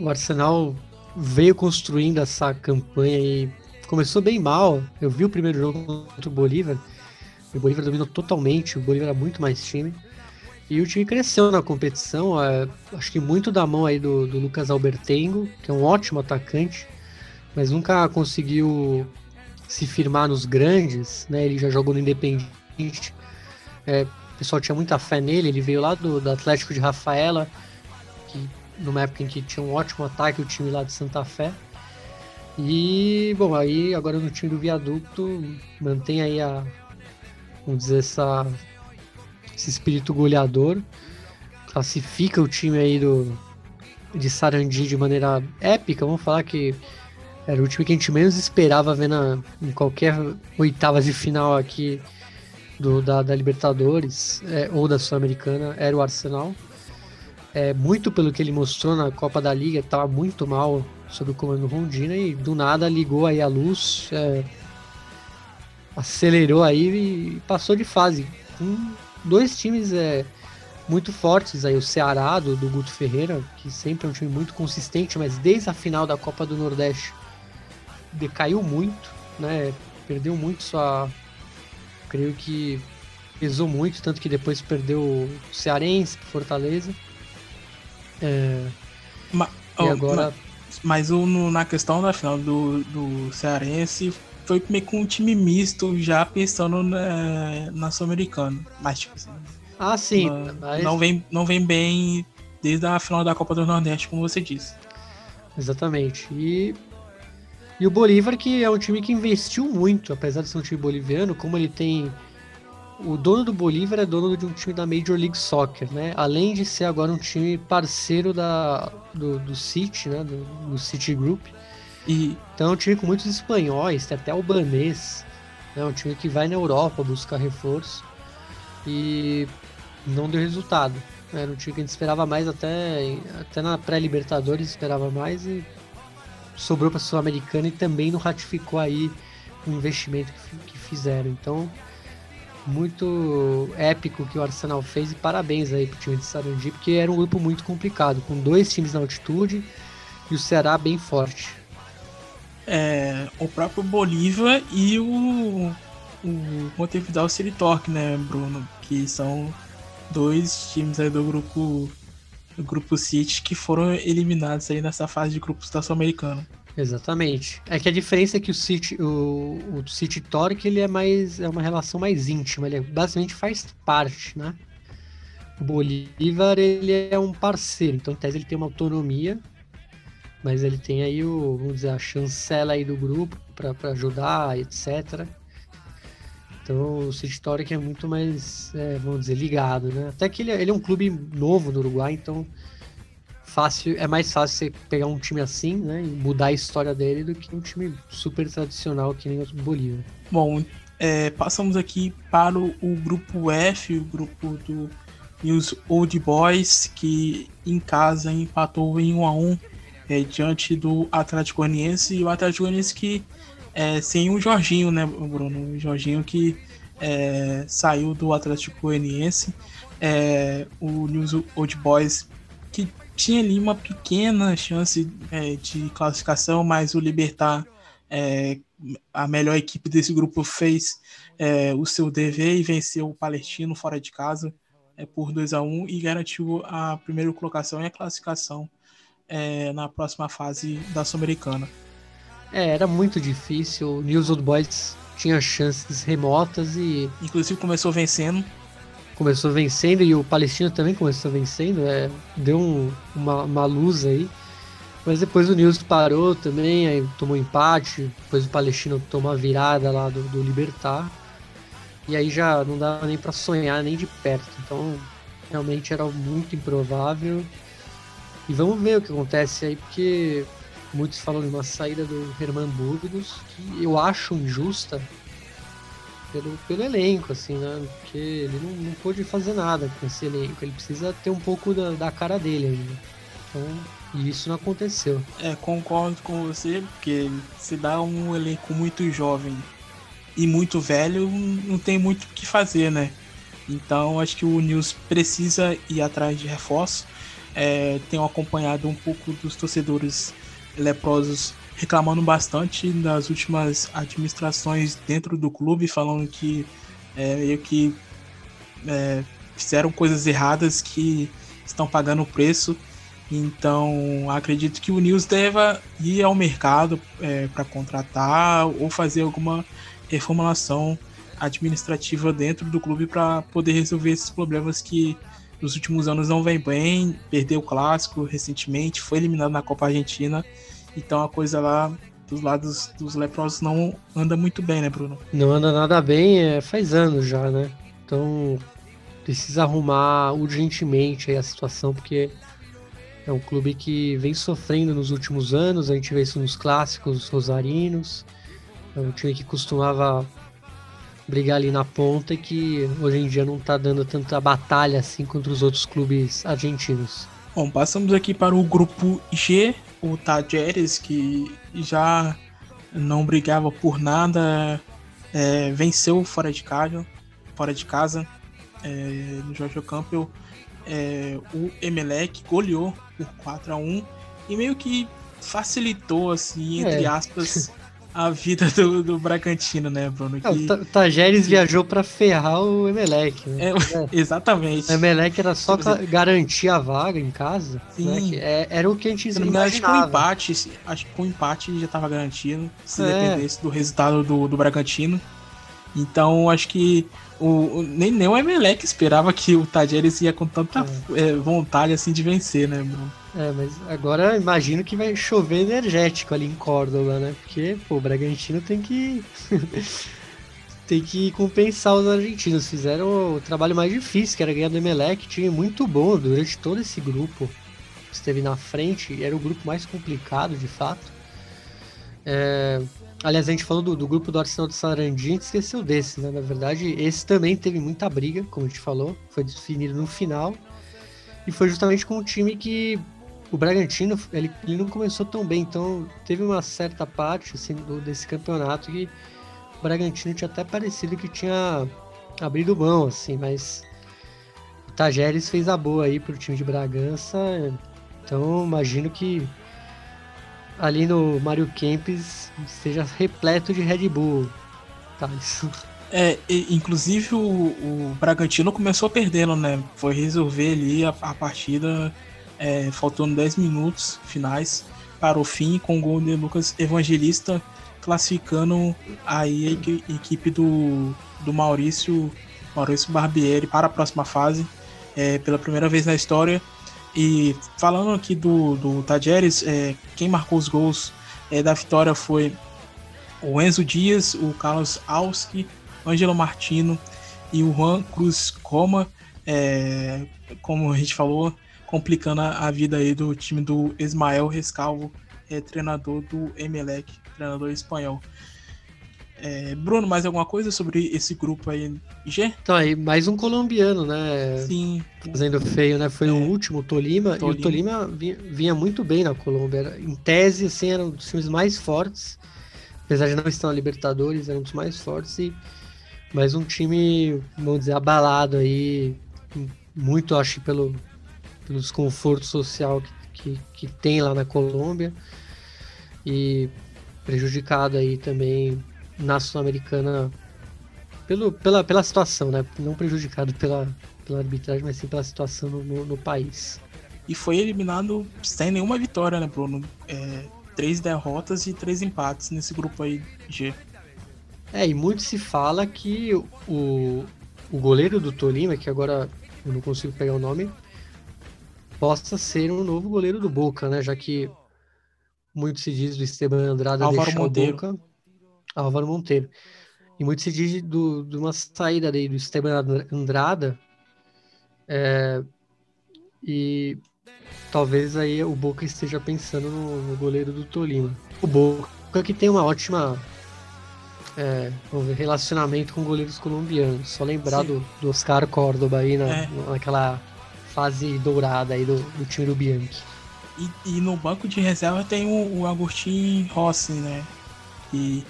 O Arsenal veio construindo essa campanha e começou bem mal. Eu vi o primeiro jogo contra o Bolívar. O Bolívar dominou totalmente, o Bolívar era muito mais time. E o time cresceu na competição, é, acho que muito da mão aí do, do Lucas Albertengo, que é um ótimo atacante, mas nunca conseguiu se firmar nos grandes, né? Ele já jogou no Independiente, é, o pessoal tinha muita fé nele, ele veio lá do, do Atlético de Rafaela, que, numa época em que tinha um ótimo ataque, o time lá de Santa Fé. E, bom, aí agora no time do Viaduto, mantém aí a, vamos dizer, essa, esse espírito goleador, classifica o time aí do, de Sarandi de maneira épica, vamos falar que era o time que a gente menos esperava ver na, em qualquer oitava de final aqui do, da, da Libertadores, é, ou da Sul-Americana, era o Arsenal. É, muito pelo que ele mostrou na Copa da Liga, estava muito mal sob o comando Rondina e do nada ligou aí a luz, é, acelerou aí e passou de fase com dois times é, muito fortes, aí, o Ceará do, do Guto Ferreira, que sempre é um time muito consistente, mas desde a final da Copa do Nordeste decaiu muito, né? Perdeu muito sua... creio que pesou muito, tanto que depois perdeu o Cearense pro Fortaleza. É, mas, e agora... mas, mas na questão da final do, do Cearense foi meio com um time misto já pensando na, na Sul-Americana, mas tipo assim, ah, sim, na, mas... não, vem, não vem bem desde a final da Copa do Nordeste, como você disse. Exatamente. E, e o Bolívar, que é um time que investiu muito, apesar de ser um time boliviano, como ele tem... O dono do Bolívar é dono de um time da Major League Soccer, né? Além de ser agora um time parceiro da, do, do City, né? Do, do City Group. E... Então é um time com muitos espanhóis, tem até albanês. É, né? Um time que vai na Europa buscar reforço. E não deu resultado. Era um time que a gente esperava mais, até, até na pré-Libertadores esperava mais. E sobrou para a Sul-Americana e também não ratificou aí o investimento que, que fizeram. Então... muito épico que o Arsenal fez e parabéns aí pro time de Sarandi, porque era um grupo muito complicado, com dois times na altitude e o Ceará bem forte. É, o próprio Bolívar e o, o Montevideo City Torque, né, Bruno? Que são dois times aí do grupo, do grupo City que foram eliminados aí nessa fase de grupos da Sul-Americana. Exatamente. É que a diferença é que o City, o, o City Torque, ele é mais, é uma relação mais íntima, ele é, basicamente faz parte, né? O Bolívar, ele é um parceiro, então em tese ele tem uma autonomia, mas ele tem aí o, vamos dizer, a chancela aí do grupo para ajudar, etcétera. Então o City Torque é muito mais, é, vamos dizer, ligado, né? Até que ele, ele é um clube novo no Uruguai, então... Fácil, é mais fácil você pegar um time assim, né, e mudar a história dele do que um time super tradicional que nem o Bolívar. Bom, é, passamos aqui para o, o grupo F, o grupo do e os Old Boys, que em casa empatou em um a um é, diante do Atlético Goianiense. E o Atlético Goianiense que é, sem o Jorginho, né, Bruno? O Jorginho que é, saiu do Atlético Goianiense. É, o News Old Boys que tinha ali uma pequena chance é, de classificação, mas o Libertar, é, a melhor equipe desse grupo, fez é, o seu dever e venceu o Palestino fora de casa é, por dois a um e garantiu a primeira colocação e a classificação é, na próxima fase da Sul-Americana. É, era muito difícil, o News Old Boys tinha chances remotas e... Inclusive começou vencendo. Começou vencendo e o Palestino também começou vencendo, é, deu um, uma, uma luz aí, mas depois o News parou também, aí tomou empate, depois o Palestino tomou a virada lá do, do Libertar, e aí já não dava nem para sonhar nem de perto, então realmente era muito improvável, e vamos ver o que acontece aí, porque muitos falam de uma saída do Herman Burgos, que eu acho injusta, Pelo, pelo elenco, assim, né? Porque ele não, não pôde fazer nada com esse elenco, ele precisa ter um pouco da, da cara dele ainda. Então, e isso não aconteceu. É, concordo com você, porque se dá um elenco muito jovem e muito velho, não tem muito o que fazer, né? Então, acho que o News precisa ir atrás de reforço. É, tenho acompanhado um pouco dos torcedores leprosos reclamando bastante das últimas administrações dentro do clube, falando que, é, que é, fizeram coisas erradas que estão pagando o preço. Então, acredito que o News deva ir ao mercado é, para contratar ou fazer alguma reformulação administrativa dentro do clube para poder resolver esses problemas que nos últimos anos não vem bem. Perdeu o Clássico recentemente, foi eliminado na Copa Argentina. Então a coisa lá dos lados dos leprosos não anda muito bem, né, Bruno? Não anda nada bem, é, faz anos já, né? Então precisa arrumar urgentemente aí a situação, porque é um clube que vem sofrendo nos últimos anos, a gente vê isso nos clássicos rosarinos, é um time que costumava brigar ali na ponta e que hoje em dia não tá dando tanta batalha assim contra os outros clubes argentinos. Bom, passamos aqui para o grupo G, o Tajeres, que já não brigava por nada, é, venceu fora de casa, fora de casa é, no Jorge Campbell, é, o Emelec goleou por quatro a um e meio que facilitou, assim, entre é. aspas, a vida do, do Bragantino, né, Bruno? Que, o Tajeres que... viajou para ferrar o Emelec, né? É, é. Exatamente. O Emelec era só garantir a vaga em casa, Sim. né? Que é, era o que a gente imaginava. Acho que com empate, acho que com empate já estava garantido, se é. dependesse do resultado do, do Bragantino. Então, acho que o, o, nem, nem o Emelec esperava que o Tajeres ia com tanta é. É, vontade, assim, de vencer, né, Bruno? É, mas agora imagino que vai chover energético ali em Córdoba, né? Porque, pô, o Bragantino tem que tem que compensar os argentinos. Fizeram o trabalho mais difícil, que era ganhar do Emelec, time muito bom durante todo esse grupo. Esteve na frente, era o grupo mais complicado, de fato. É... Aliás, a gente falou do, do grupo do Arsenal de Sarandí, a gente esqueceu desse, né? Na verdade, esse também teve muita briga, como a gente falou, foi definido no final. E foi justamente com o time que... O Bragantino, ele, ele não começou tão bem, então teve uma certa parte assim, do, desse campeonato que o Bragantino tinha até parecido que tinha abrido mão, assim, mas o Tajeres fez a boa aí pro time de Bragança, então imagino que ali no Mário Kempes seja repleto de Red Bull, tá, isso... É, inclusive o, o Bragantino começou perdendo, né? Foi resolver ali a, a partida, é, faltando dez minutos finais para o fim, com o gol de Lucas Evangelista, classificando aí a equipe do, do Maurício, Maurício Barbieri para a próxima fase, é, pela primeira vez na história. E falando aqui do, do Tajeres, é, quem marcou os gols é, da vitória foi o Enzo Dias, o Carlos Alski, Ângelo Martino e o Juan Cruz Coma, é, como a gente falou, complicando a vida aí do time do Ismael Rescalvo, é, treinador do Emelec, treinador espanhol. É, Bruno, mais alguma coisa sobre esse grupo aí, G? Então, aí mais um colombiano, né? Sim. Fazendo feio, né? Foi é. o último, o Tolima, Tolima. E o Tolima vinha, vinha muito bem na Colômbia. Era, em tese, assim, era um dos times mais fortes. Apesar de não estar na Libertadores, era um dos mais fortes. E mais um time, vamos dizer, abalado aí. Muito, acho, pelo, pelo desconforto social que, que, que tem lá na Colômbia. E prejudicado aí também na Sul-Americana pelo, pela, pela situação, né? Não prejudicado pela, pela arbitragem, mas sim pela situação no, no país. E foi eliminado sem nenhuma vitória, né, Bruno? É, três derrotas e três empates nesse grupo aí, G. É, e muito se fala que o, o goleiro do Tolima, que agora eu não consigo pegar o nome, possa ser um novo goleiro do Boca, né? Já que muito se diz do Esteban Andrade deixar o Boca... Álvaro Monteiro. E muito se diz do, de uma saída daí do Esteban Andrada. É, e talvez aí o Boca esteja pensando no, no goleiro do Tolima. O Boca que tem uma ótima é, vamos ver, relacionamento com goleiros colombianos. Só lembrar do, do Oscar Córdoba aí na, é. naquela fase dourada aí do, do time do Bianchi. E, e no banco de reserva tem o, o Agustin Rossi, né? E...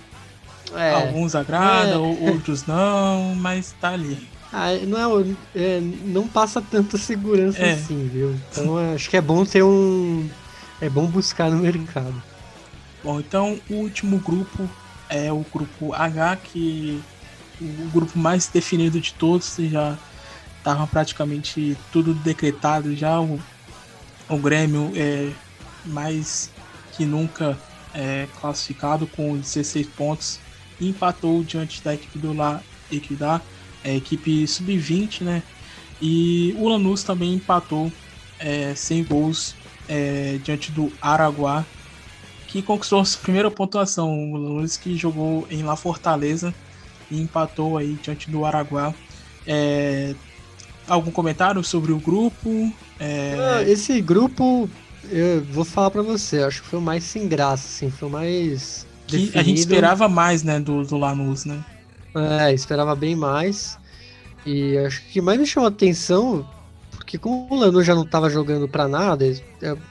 É, alguns agradam, é. outros não, mas tá ali. Ah, não, é, é, não passa tanta segurança é. assim, viu? Então acho que é bom ter um... É bom buscar no mercado. Bom, então o último grupo é o grupo H, que o grupo mais definido de todos, já estava praticamente tudo decretado já. O, o Grêmio é mais que nunca é, classificado com dezesseis pontos. Empatou diante da equipe do La Equidad, é, equipe sub vinte, né? E o Lanús também empatou é, sem gols é, diante do Araguá, que conquistou a sua primeira pontuação. O Lanús que jogou em La Fortaleza e empatou aí diante do Araguá. É, algum comentário sobre o grupo? É... Esse grupo, eu vou falar pra você, acho que foi o mais sem graça, assim, foi o mais... Que a gente esperava mais, né, do, do Lanús, né? É, esperava bem mais. E acho que mais me chamou a atenção, porque como o Lanús já não estava jogando para nada,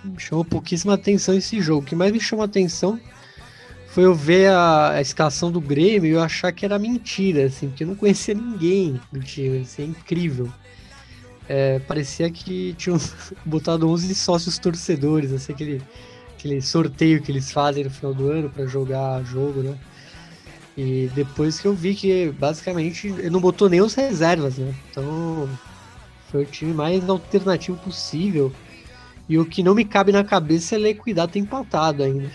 me chamou pouquíssima atenção esse jogo. O que mais me chamou a atenção foi eu ver a, a escalação do Grêmio e eu achar que era mentira, assim, porque eu não conhecia ninguém do time, assim, é incrível. É, parecia que tinham botado onze sócios torcedores, assim, aquele... aquele sorteio que eles fazem no final do ano para jogar jogo, né? E depois que eu vi que basicamente ele não botou nem os reservas, né? Então foi o time mais alternativo possível. E o que não me cabe na cabeça é L'Equidad ter empatado ainda.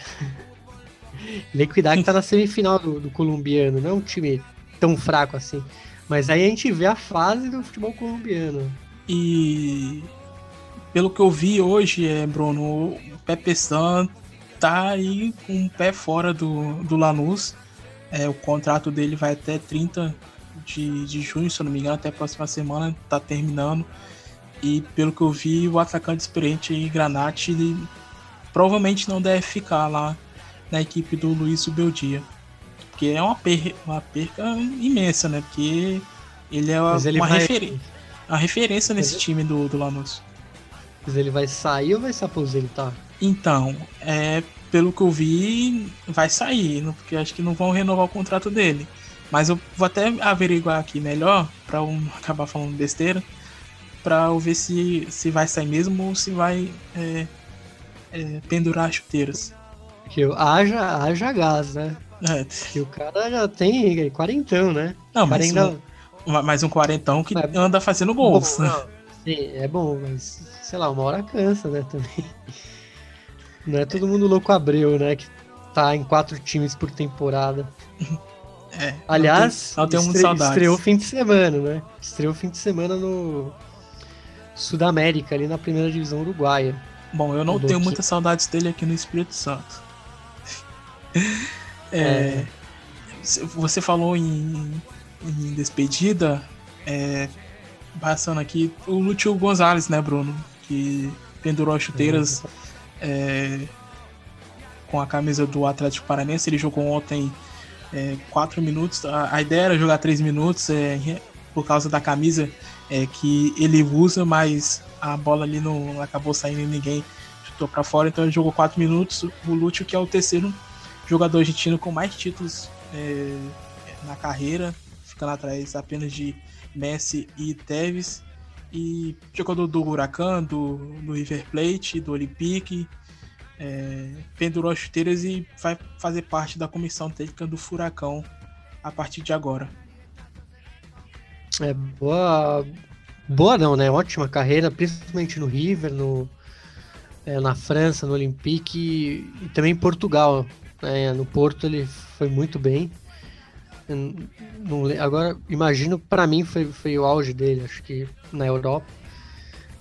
L'Equidad que tá na semifinal do, do colombiano, não é um time tão fraco assim. Mas aí a gente vê a fase do futebol colombiano. E... pelo que eu vi hoje, é, Bruno, o Pepe San tá aí com um pé fora do, do Lanús. É, o contrato dele vai até trinta de, de junho, se eu não me engano, até a próxima semana, tá terminando. E pelo que eu vi, o atacante experiente aí, Granate, ele provavelmente não deve ficar lá na equipe do Luiz Ubeldia. Porque é uma perca, uma perca imensa, né? Porque ele é uma, ele uma, vai... referen- uma referência nesse time do, do Lanús. Mas ele vai sair ou vai se aposentar? Então, é, pelo que eu vi, vai sair, porque acho que não vão renovar o contrato dele. Mas eu vou até averiguar aqui melhor, pra eu não acabar falando besteira, pra eu ver se, se vai sair mesmo ou se vai é, é, pendurar as chuteiras. Porque haja, haja gás, né? É. Porque o cara já tem quarentão, né? Não, mas, ainda... um, mas um quarentão que é, anda fazendo gols. Bom, né? Sim, é bom, mas sei lá, uma hora cansa, né, também. Não é todo mundo louco Abreu, né, que tá em quatro times por temporada. É, aliás, não tem, não tem estre- saudades. Estreou fim de semana, né? Estreou fim de semana no Sudamérica, ali na primeira divisão uruguaia. Bom, eu não tenho aqui muitas saudades dele aqui no Espírito Santo. É, é. Você falou em, em despedida, é... passando aqui, o Lúcio Gonzalez, né, Bruno? Que pendurou as chuteiras é. É, com a camisa do Atlético Paranaense. Ele jogou ontem é, quatro minutos. A, a ideia era jogar três minutos é, por causa da camisa é, que ele usa, mas a bola ali não acabou saindo e ninguém chutou para fora, então ele jogou quatro minutos. O Lúcio, que é o terceiro jogador argentino com mais títulos é, na carreira, ficando atrás apenas de Messi e Tevez, e jogador do Huracan, do, do River Plate, do Olympique, é, pendurou as chuteiras e vai fazer parte da comissão técnica do Furacão a partir de agora. É boa, boa não, né? Ótima carreira, principalmente no River, no, é, na França, no Olympique e também em Portugal, né? No Porto ele foi muito bem. Não, agora, imagino, para mim foi, foi o auge dele, acho que na Europa.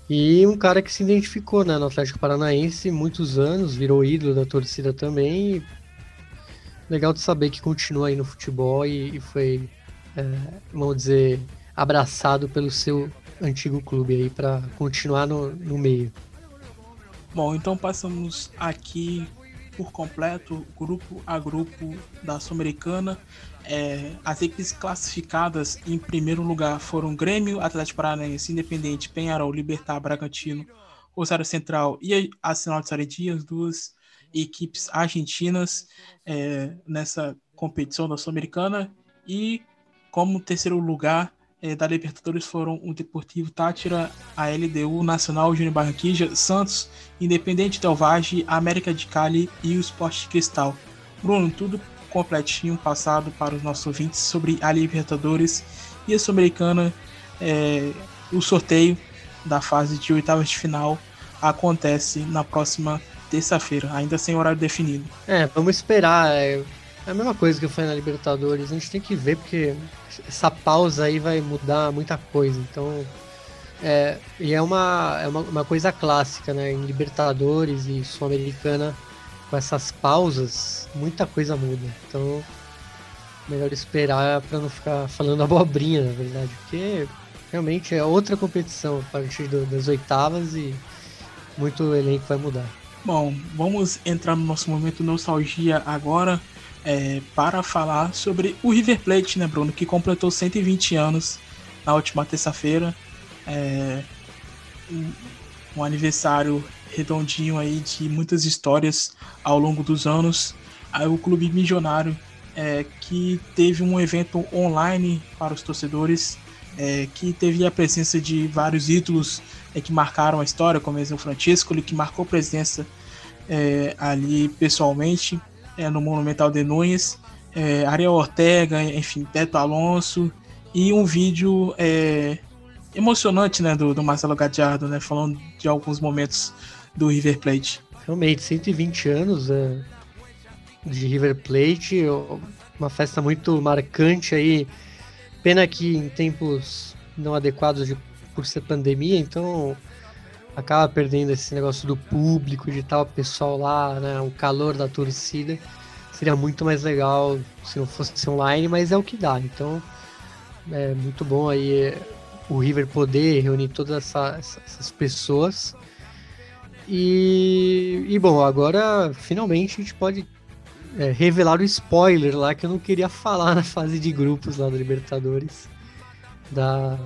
E um cara que se identificou, né, no Atlético Paranaense muitos anos, virou ídolo da torcida também. E legal de saber que continua aí no futebol e, e foi, é, vamos dizer, abraçado pelo seu antigo clube aí para continuar no, no meio. Bom, então passamos aqui por completo, grupo a grupo da Sul-Americana. É, as equipes classificadas em primeiro lugar foram Grêmio, Atlético Paranaense, Independiente, Peñarol, Libertad, Bragantino, Rosário Central e Arsenal de Sarandí, as duas equipes argentinas é, nessa competição da Sul-Americana. E como terceiro lugar é, da Libertadores foram o Deportivo Táchira, a L D U, Nacional, Junior Barranquilla, Santos, Independiente del Valle, América de Cali e o Sport Cristal. Bruno, tudo completinho passado para os nossos ouvintes sobre a Libertadores e a Sul-Americana. É, o sorteio da fase de oitavas de final acontece na próxima terça-feira, ainda sem horário definido. É, vamos esperar. É... É a mesma coisa que eu falei na Libertadores, a gente tem que ver, porque essa pausa aí vai mudar muita coisa, então é, e é, uma, é uma, uma coisa clássica, né, em Libertadores e Sul-Americana, com essas pausas, muita coisa muda, então melhor esperar para não ficar falando abobrinha, na verdade, porque realmente é outra competição a partir do, das oitavas e muito elenco vai mudar. Bom, vamos entrar no nosso momento nostalgia agora. É, para falar sobre o River Plate, né, Bruno, que completou cento e vinte anos na última terça-feira, é, um, um aniversário redondinho aí de muitas histórias ao longo dos anos. Aí o clube milionário é, que teve um evento online para os torcedores, é, que teve a presença de vários ídolos é, que marcaram a história, como o Francisco, que marcou presença é, ali pessoalmente. É, no Monumental de Nunes, é, Ariel Ortega, enfim, Beto Alonso, e um vídeo é, emocionante, né, do, do Marcelo Gadiardo, né, falando de alguns momentos do River Plate. Realmente, cento e vinte anos é, de River Plate, uma festa muito marcante aí, pena que em tempos não adequados de, por ser pandemia, então acaba perdendo esse negócio do público, de tal pessoal lá, né, o calor da torcida. Seria muito mais legal se não fosse online, mas é o que dá. Então é muito bom aí o River poder reunir todas essa, essas pessoas. E, e bom, agora finalmente a gente pode é, revelar o spoiler lá que eu não queria falar na fase de grupos lá da Libertadores, da...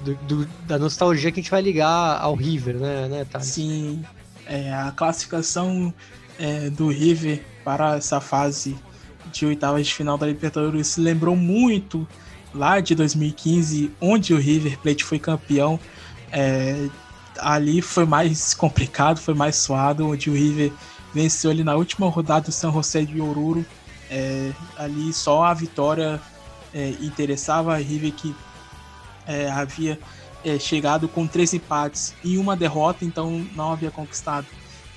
Do, do, da nostalgia que a gente vai ligar ao River, né, né Thales? Sim, é, a classificação é, do River para essa fase de oitavas de final da Libertadores se lembrou muito lá de dois mil e quinze, onde o River Plate foi campeão. É, ali foi mais complicado, foi mais suado, onde o River venceu ali na última rodada do San José de Oruro. É, ali só a vitória é, interessava a River, que É, havia é, chegado com três empates e uma derrota, então não havia conquistado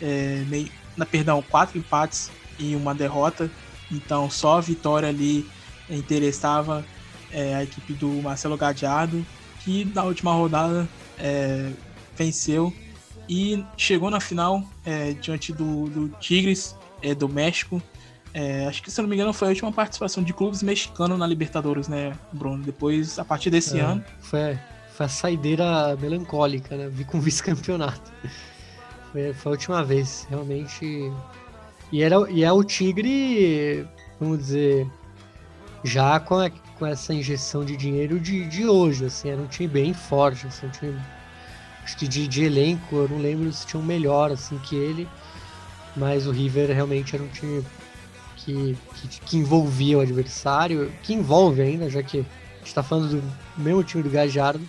é, meio, na, perdão, quatro empates e uma derrota, então só a vitória ali interessava é, a equipe do Marcelo Gadiardo, que na última rodada é, venceu e chegou na final é, diante do, do Tigres é, do México. É, acho que, se não me engano, foi a última participação de clubes mexicanos na Libertadores, né, Bruno? Depois, a partir desse é, ano... Foi, foi a saideira melancólica, né? Vi com vice-campeonato. Foi, foi a última vez, realmente. E, era, e é o Tigre, vamos dizer, já com, a, com essa injeção de dinheiro de, de hoje, assim, era um time bem forte, assim, um time, acho que de, de elenco, eu não lembro se tinha um melhor assim, que ele, mas o River realmente era um time que, que, que envolvia o adversário, que envolve ainda, já que a gente está falando do mesmo time do Gajardo,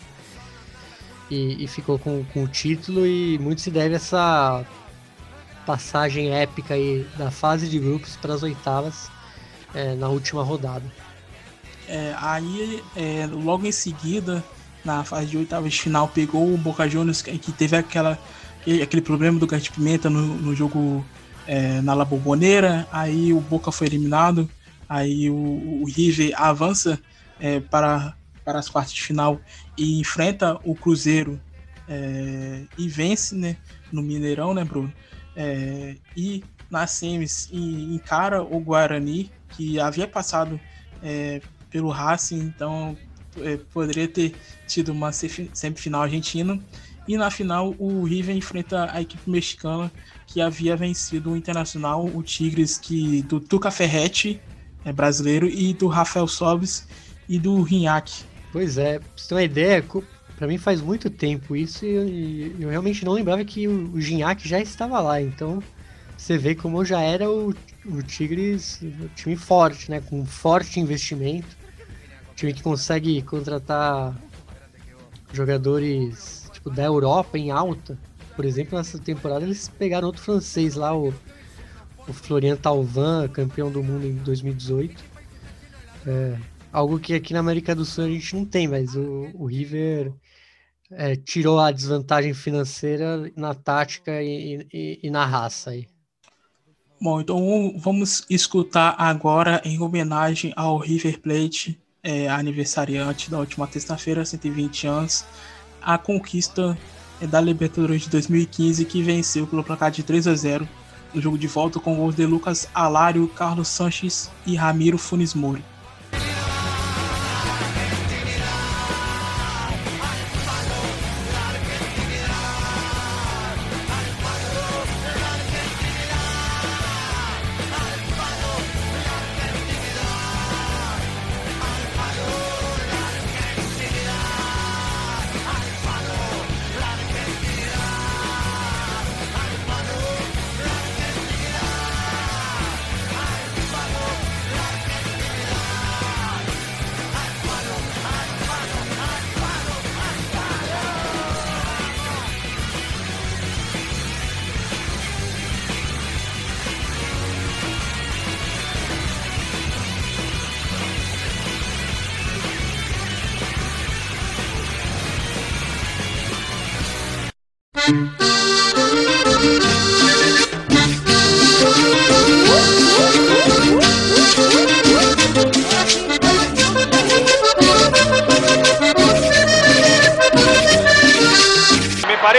e, e ficou com, com o título, e muito se deve a essa passagem épica aí da fase de grupos para as oitavas, é, na última rodada. É, aí, é, logo em seguida, na fase de oitavas de final, pegou o Boca Juniors, que teve aquela, aquele problema do gás de pimenta no, no jogo, é, na La Bombonera. Aí o Boca foi eliminado, aí o, o River avança é, para, para as quartas de final e enfrenta o Cruzeiro, é, e vence, né, no Mineirão, né, Bruno? É, e na semis encara o Guarani, que havia passado é, pelo Racing, então é, poderia ter tido uma semifinal argentina. E na final o River enfrenta a equipe mexicana, que havia vencido o Internacional, o Tigres, que, do Tuca Ferretti, é, brasileiro, e do Rafael Sobis e do Rignac. Pois é, pra você ter uma ideia, para mim faz muito tempo isso, e eu realmente não lembrava que o Rignac já estava lá, então você vê como já era o, o Tigres, um time forte, né? Com forte investimento, um time que consegue contratar jogadores tipo, da Europa em alta. Por exemplo, nessa temporada eles pegaram outro francês lá, o, o Florian Thauvin, campeão do mundo em dois mil e dezoito. É, algo que aqui na América do Sul a gente não tem, mas o, o River é, tirou a desvantagem financeira na tática e, e, e na raça aí. Bom, então vamos escutar agora, em homenagem ao River Plate, é, aniversariante da última terça-feira, cento e vinte anos, a conquista da Libertadores de dois mil e quinze, que venceu pelo placar de três a zero no jogo de volta, com gols de Lucas Alário, Carlos Sanches e Ramiro Funes Mori.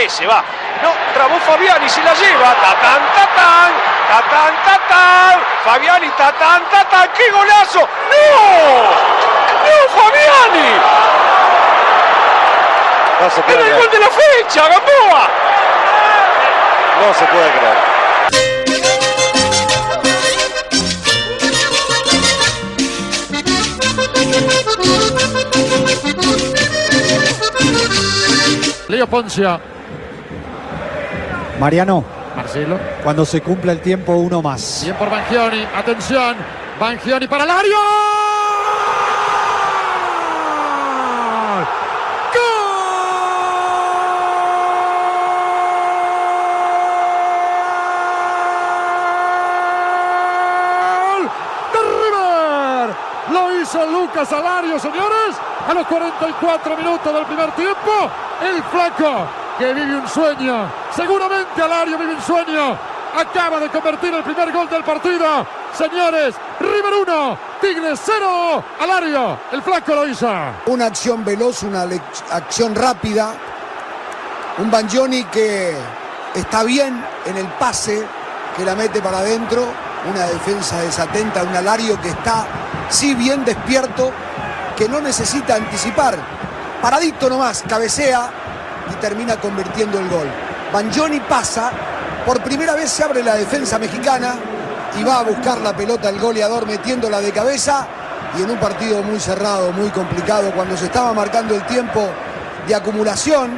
Se va, no, trabó Fabiani, se la lleva, tatán, tatán, tatán, tatán, Fabiani, tatán, tatán, qué golazo, no, no, Fabiani, no se puede era creer. El gol de la fecha, Gamboa, no se puede creer. Leo Poncia. Mariano, Marcelo. Cuando se cumpla el tiempo, uno más. Bien por Banchioni, atención, Banchioni para Lario. ¡Gol! ¡Gol! ¡De River! Lo hizo Lucas Alario, señores, a los cuarenta y cuatro minutos del primer tiempo, el flaco, que vive un sueño, seguramente Alario vive un sueño, acaba de convertir el primer gol del partido, señores. River uno, Tigres cero. Alario, el flaco lo hizo. Una acción veloz, una le- acción rápida, un Banchioni que está bien en el pase, que la mete para adentro, una defensa desatenta, un Alario que está sí bien despierto, que no necesita anticipar, paradito nomás, cabecea y termina convirtiendo el gol. Banchioni pasa, por primera vez se abre la defensa mexicana y va a buscar la pelota el goleador metiéndola de cabeza y en un partido muy cerrado, muy complicado, cuando se estaba marcando el tiempo de acumulación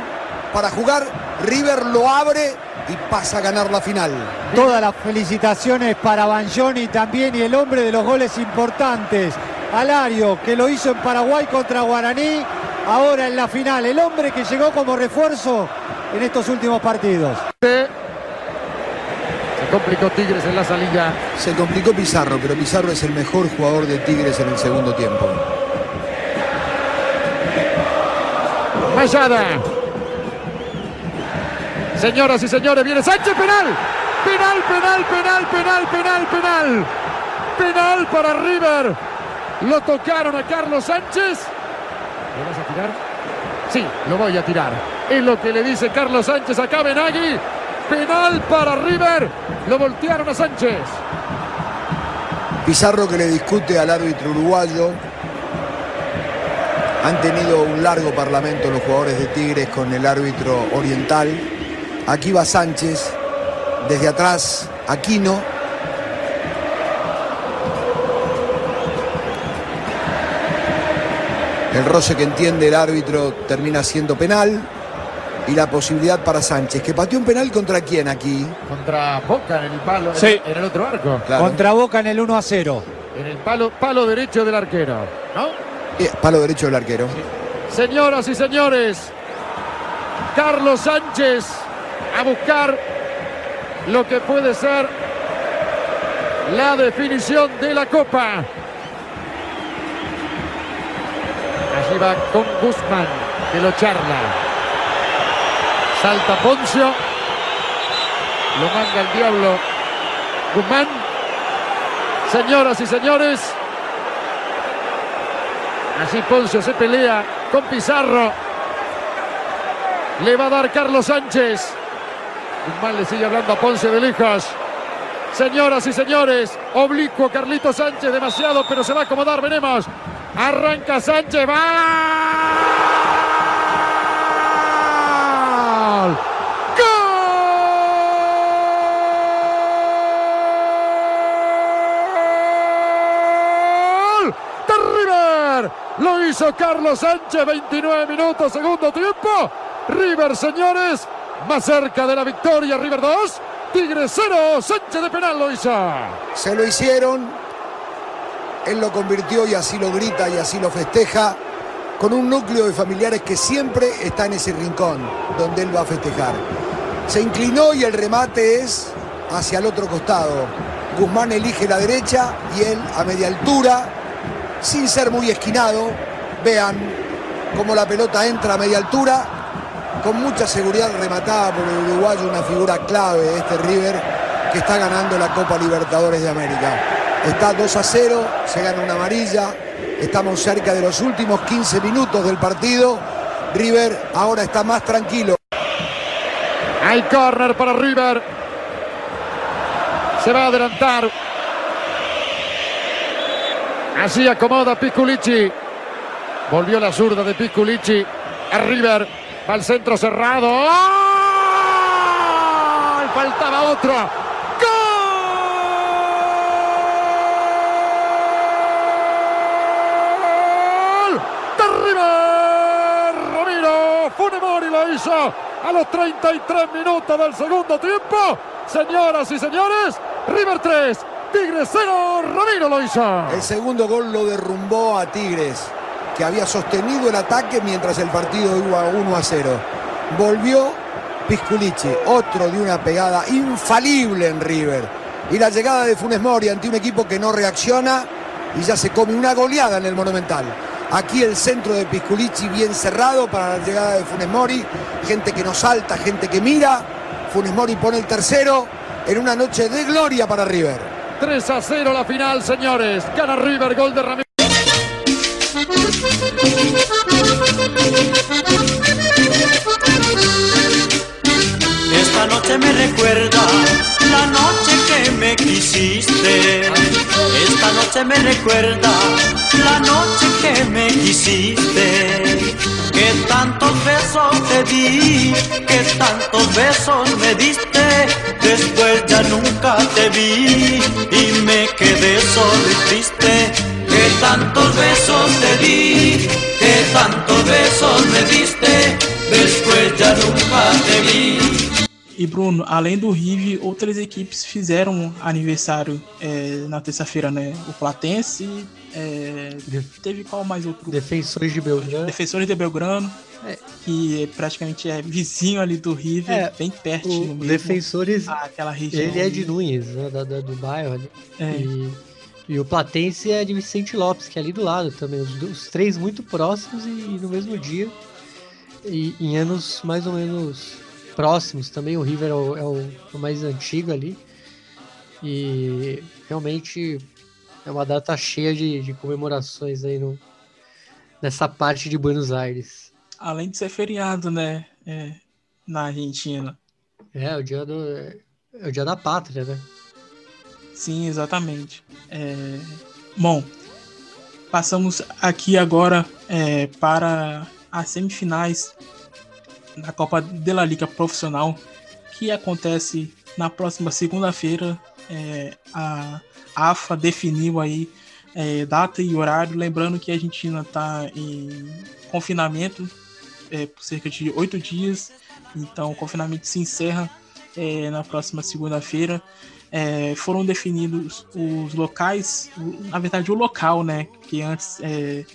para jugar, River lo abre y pasa a ganar la final. Todas las felicitaciones para Banjoni también, y el hombre de los goles importantes, Alario, que lo hizo en Paraguay contra Guaraní, ahora en la final, el hombre que llegó como refuerzo en estos últimos partidos. Se complicó Tigres en la salida. Se complicó Pizarro, pero Pizarro es el mejor jugador de Tigres en el segundo tiempo. Mayada. Señoras y señores, viene Sánchez, penal. Penal, penal, penal, penal, penal, penal. Penal para River. Lo tocaron a Carlos Sánchez. ¿Lo vas a tirar? Sí, lo voy a tirar. Es lo que le dice Carlos Sánchez acá, Benagui. Penal para River. Lo voltearon a Sánchez. Pizarro, que le discute al árbitro uruguayo. Han tenido un largo parlamento los jugadores de Tigres con el árbitro oriental. Aquí va Sánchez. Desde atrás, Aquino. El roce que entiende el árbitro termina siendo penal. Y la posibilidad para Sánchez, que pateó un penal contra quién aquí. Contra Boca en el palo, sí. en el otro arco. Claro. Contra Boca en el uno a cero. En el palo, palo derecho del arquero, ¿no? Eh, palo derecho del arquero. Sí. Señoras y señores, Carlos Sánchez a buscar lo que puede ser la definición de la Copa. Allí va con Guzmán, que lo charla. Salta Poncio, lo manda el diablo Guzmán. Señoras y señores, así Poncio se pelea con Pizarro. Le va a dar Carlos Sánchez. Guzmán le sigue hablando a Poncio de lejos. Señoras y señores, oblicuo Carlito Sánchez, demasiado, pero se va a acomodar, veremos. Arranca Sánchez, va... Lo hizo Carlos Sánchez, veintinueve minutos, segundo tiempo. River, señores, más cerca de la victoria. River dos, Tigres cero. Sánchez de penal lo hizo. Se lo hicieron. Él lo convirtió y así lo grita y así lo festeja. Con un núcleo de familiares que siempre está en ese rincón donde él va a festejar. Se inclinó y el remate es hacia el otro costado. Guzmán elige la derecha y él a media altura, sin ser muy esquinado. Vean cómo la pelota entra a media altura, con mucha seguridad rematada por el uruguayo, una figura clave de este River que está ganando la Copa Libertadores de América. Está dos a cero, se gana una amarilla, estamos cerca de los últimos quince minutos del partido. River ahora está más tranquilo. Hay córner para River. Se va a adelantar. Así acomoda Picculici. Volvió la zurda de Picculici a River. Va al centro cerrado. ¡Oh! Faltaba otro. ¡Gol! De River. Ramiro Funemori lo hizo a los treinta y tres minutos del segundo tiempo. Señoras y señores, River tres. Tigres cero, Ramiro lo hizo. El segundo gol lo derrumbó a Tigres, que había sostenido el ataque mientras el partido iba uno a cero. Volvió Picculici, otro de una pegada infalible en River. Y la llegada de Funes Mori ante un equipo que no reacciona y ya se come una goleada en el Monumental. Aquí el centro de Picculici bien cerrado para la llegada de Funes Mori. Gente que no salta, gente que mira. Funes Mori pone el tercero en una noche de gloria para River. tres a cero la final, señores. Gana River, gol de Ramiro. Esta noche me recuerda la noche que me quisiste. Esta noche me recuerda la noche que me quisiste. Que tantos besos te di, que tantos besos me diste. Después ya nunca te vi y me quedé solo y triste. que tantos besos te di, que tantos besos me diste, depois já nunca te vi. E Bruno, além do River, outras equipes fizeram aniversário é, na terça-feira, né? O Platense, é, teve qual mais outro? Defensores de Belgrano. Defensores de Belgrano, é. que praticamente é vizinho ali do River, é, bem pertinho mesmo. Defensores, aquela região. Ele é de Nunes, né? Da, da, do bairro ali. É. E, e o Platense é de Vicente Lopes, que é ali do lado também. Os, os três muito próximos e, e no mesmo dia. E em anos mais ou menos próximos também, o River é o, é o mais antigo ali, e realmente é uma data cheia de, de comemorações aí no, nessa parte de Buenos Aires. Além de ser feriado, né, é, na Argentina. É, o dia do, é o dia da pátria, né? Sim, exatamente. É, bom, passamos aqui agora é, para as semifinais da Copa de la Liga Profissional, que acontece na próxima segunda-feira. É, a AFA definiu aí é, data e horário, lembrando que a Argentina está em confinamento é, por cerca de oito dias, então o confinamento se encerra é, na próxima segunda-feira. É, foram definidos os locais, na verdade o local, né, que antes é,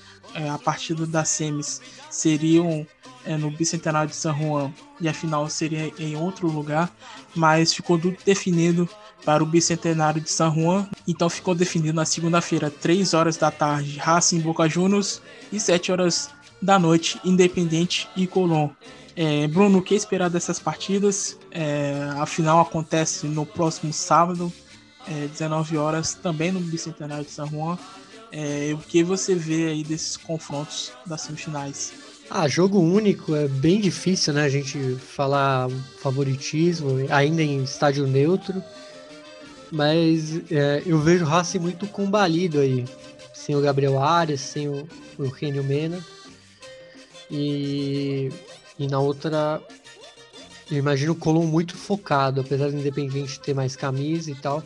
a partida das semis seriam é, no Bicentenário de San Juan e a final seria em outro lugar, mas ficou tudo definido para o Bicentenário de San Juan. Então ficou definido na segunda-feira, três horas da tarde, Racing Boca Juniors, e sete horas da noite, Independiente e Colón. É, Bruno, o que esperar dessas partidas? É, a final acontece no próximo sábado, é, dezenove horas, também no Bicentenário de San Juan. É, o que você vê aí desses confrontos das semifinais? Ah, jogo único é bem difícil, né? A gente falar favoritismo, ainda em estádio neutro, mas é, eu vejo o Racing muito combalido aí, sem o Gabriel Arias, sem o, o Eugênio Mena, e, e na outra, eu imagino o Colón muito focado, apesar do Independiente ter mais camisa e tal.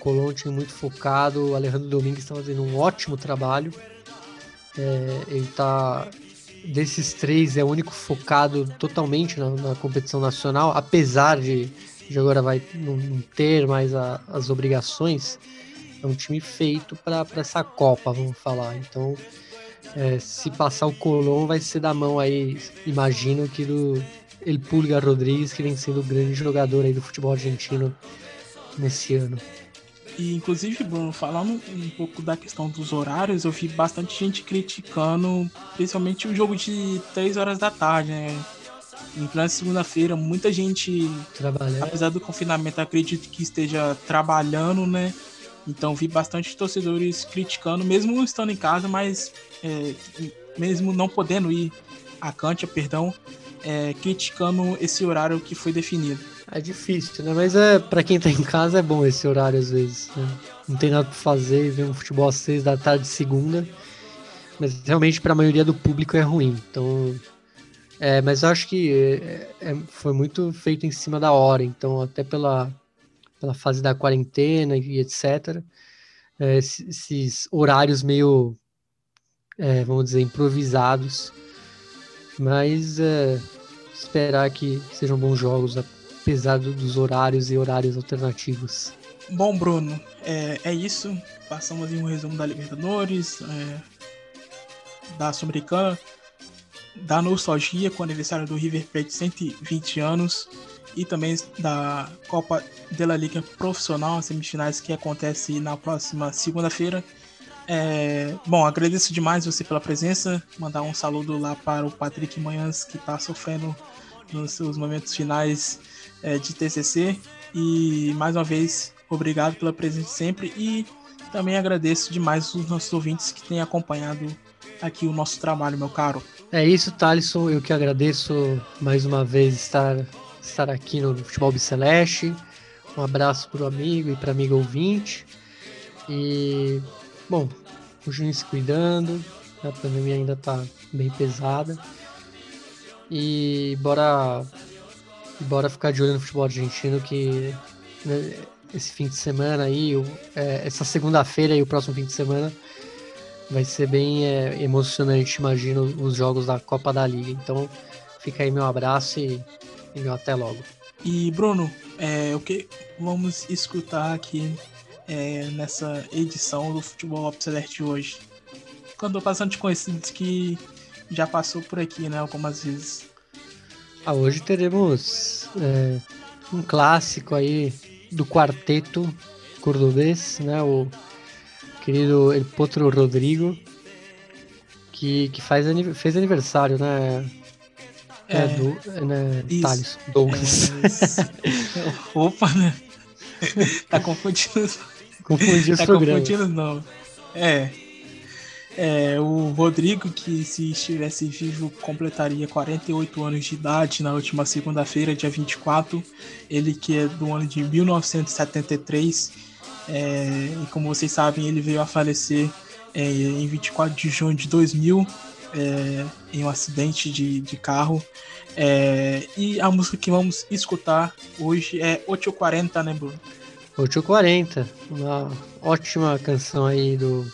Colón tinha muito focado, o Alejandro Domingues está fazendo um ótimo trabalho. É, ele tá, desses três, é o único focado totalmente na, na competição nacional, apesar de, de agora vai não, não ter mais a, as obrigações. É um time feito para essa Copa, vamos falar. Então, é, se passar o Colón, vai ser da mão aí, imagino, que do El Pulga Rodríguez, que vem sendo o grande jogador aí do futebol argentino nesse ano. E, inclusive, Bruno, falando um pouco da questão dos horários, eu vi bastante gente criticando, principalmente o jogo de três horas da tarde, né? Em plena segunda-feira, muita gente, trabalhando, apesar do confinamento, acredito que esteja trabalhando, né? Então, vi bastante torcedores criticando, mesmo estando em casa, mas é, mesmo não podendo ir à cancha, perdão, é, criticando esse horário que foi definido. É difícil, né? Mas é, pra quem tá em casa é bom esse horário às vezes, né? Não tem nada pra fazer, ver um futebol às seis da tarde, segunda. Mas realmente pra maioria do público é ruim. Então, é, mas eu acho que é, é, foi muito feito em cima da hora. Então, até pela, pela fase da quarentena e etcétera. É, esses horários meio, é, vamos dizer, improvisados. Mas é, esperar que, que sejam bons jogos, né? Apesar dos horários e horários alternativos. Bom, Bruno, é, é isso. Passamos em um resumo da Libertadores, é, da Sul-Americana, da nostalgia com o aniversário do River Plate, cento e vinte anos, e também da Copa de la Liga Profissional, as semifinais que acontecem na próxima segunda-feira. É, bom, agradeço demais você pela presença, mandar um saludo lá para o Patrick Manhães, que está sofrendo nos seus momentos finais é, de T C C, e mais uma vez obrigado pela presença sempre, e também agradeço demais os nossos ouvintes que têm acompanhado aqui o nosso trabalho, meu caro. É isso, Thalisson, eu que agradeço mais uma vez estar, estar aqui no Futebol Albiceleste. Um abraço para o amigo e para a amiga ouvinte, e bom, continue se cuidando, a pandemia ainda está bem pesada. E bora, bora ficar de olho no futebol argentino, que né, esse fim de semana aí, é, essa segunda-feira e o próximo fim de semana vai ser bem é, emocionante, imagino, os jogos da Copa da Liga. Então fica aí meu abraço e, e meu até logo. E Bruno, é, o que vamos escutar aqui é, nessa edição do Futebol Albiceleste de hoje? Quando bastante conhecidos que já passou por aqui, né, algumas vezes. Ah, hoje teremos é, um clássico aí do quarteto cordobês, né, o querido El Potro Rodrigo, que, que faz, fez aniversário, né, é, é do, né, Thales, Douglas. É, opa, né, tá confundindo, confundindo tá confundindo não, é, é, o Rodrigo, que se estivesse vivo completaria quarenta e oito anos de idade na última segunda-feira, dia vinte e quatro, ele que é do ano de mil novecentos e setenta e três. É, e como vocês sabem, ele veio a falecer é, em vinte e quatro de junho de dois mil, é, em um acidente de, de carro. É, e a música que vamos escutar hoje é oito quarenta, né, Bruno? oito quarenta, uma ótima canção aí do,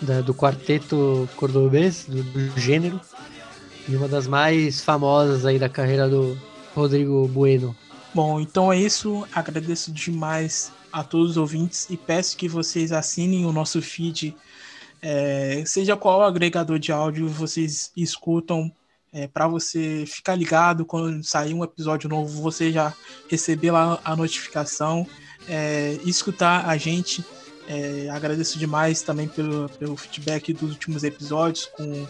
da, do quarteto cordobês, do, do gênero, e uma das mais famosas aí da carreira do Rodrigo Bueno. Bom, então é isso. Agradeço demais a todos os ouvintes e peço que vocês assinem o nosso feed, é, seja qual agregador de áudio vocês escutam, é, para você ficar ligado quando sair um episódio novo, você já receber lá a notificação, é, e escutar a gente. É, agradeço demais também pelo, pelo feedback dos últimos episódios, com,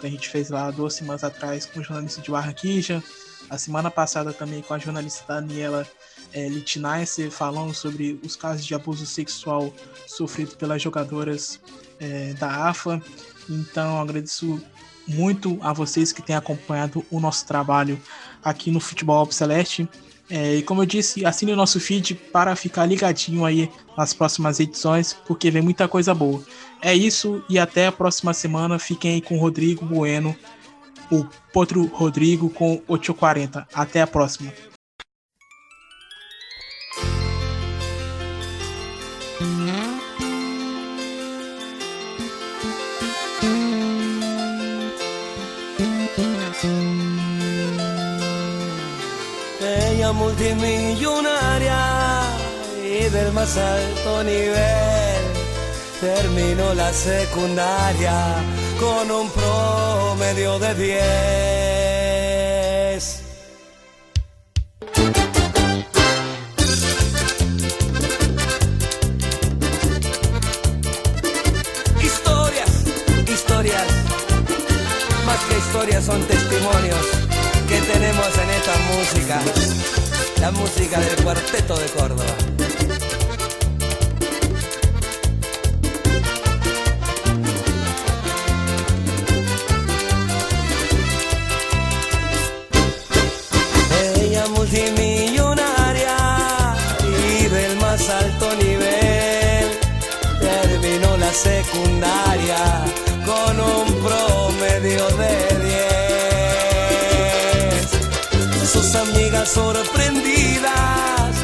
que a gente fez lá duas semanas atrás com o jornalista de Barranquilla. A semana passada também com a jornalista Daniela é, Littinaise, falando sobre os casos de abuso sexual sofrido pelas jogadoras é, da A F A. Então agradeço muito a vocês que têm acompanhado o nosso trabalho aqui no Futebol Albiceleste. É, e como eu disse, assine o nosso feed para ficar ligadinho aí nas próximas edições, porque vem muita coisa boa. É isso e até a próxima semana. Fiquem aí com o Rodrigo Bueno, o Potro Rodrigo, com oito quarenta. Até a próxima. Ella multimillonaria y del más alto nivel terminó la secundaria con un promedio de diez. Historias, historias, más que historias son testimonios que tenemos en esta música, la música del Cuarteto de Córdoba. Multimillonaria y del más alto nivel, terminó la secundaria con un promedio de diez. Sus amigas sorprendidas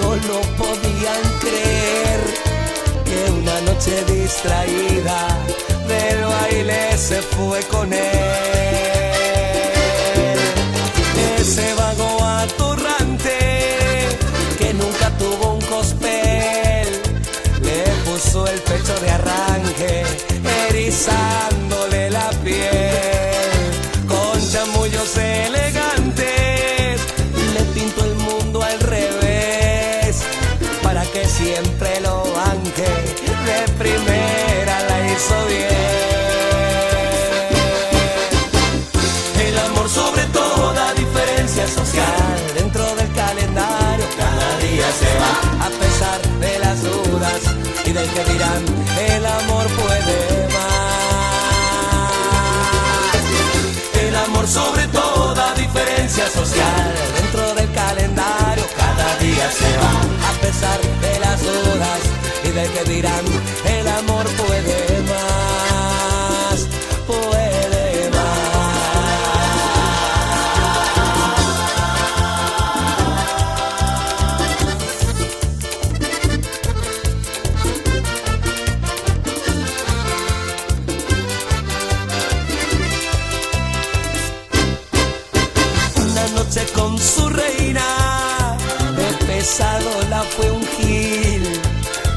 no lo podían creer, que una noche distraída del baile se fue con él. Ese vago atorrante que nunca tuvo un cospel le puso el pecho de arranque erizándole la piel. Con chamullos elegantes le pintó el mundo al revés para que siempre lo banque. De primera la hizo bien. El amor sobre toda diferencia social dentro del calendario cada día se va, a pesar de las dudas y del que dirán, el amor puede más. El amor sobre toda diferencia social dentro del calendario cada día se va, a pesar de las dudas y del que dirán, el amor puede más, puede. noche con su reina. De pesado la fue un gil,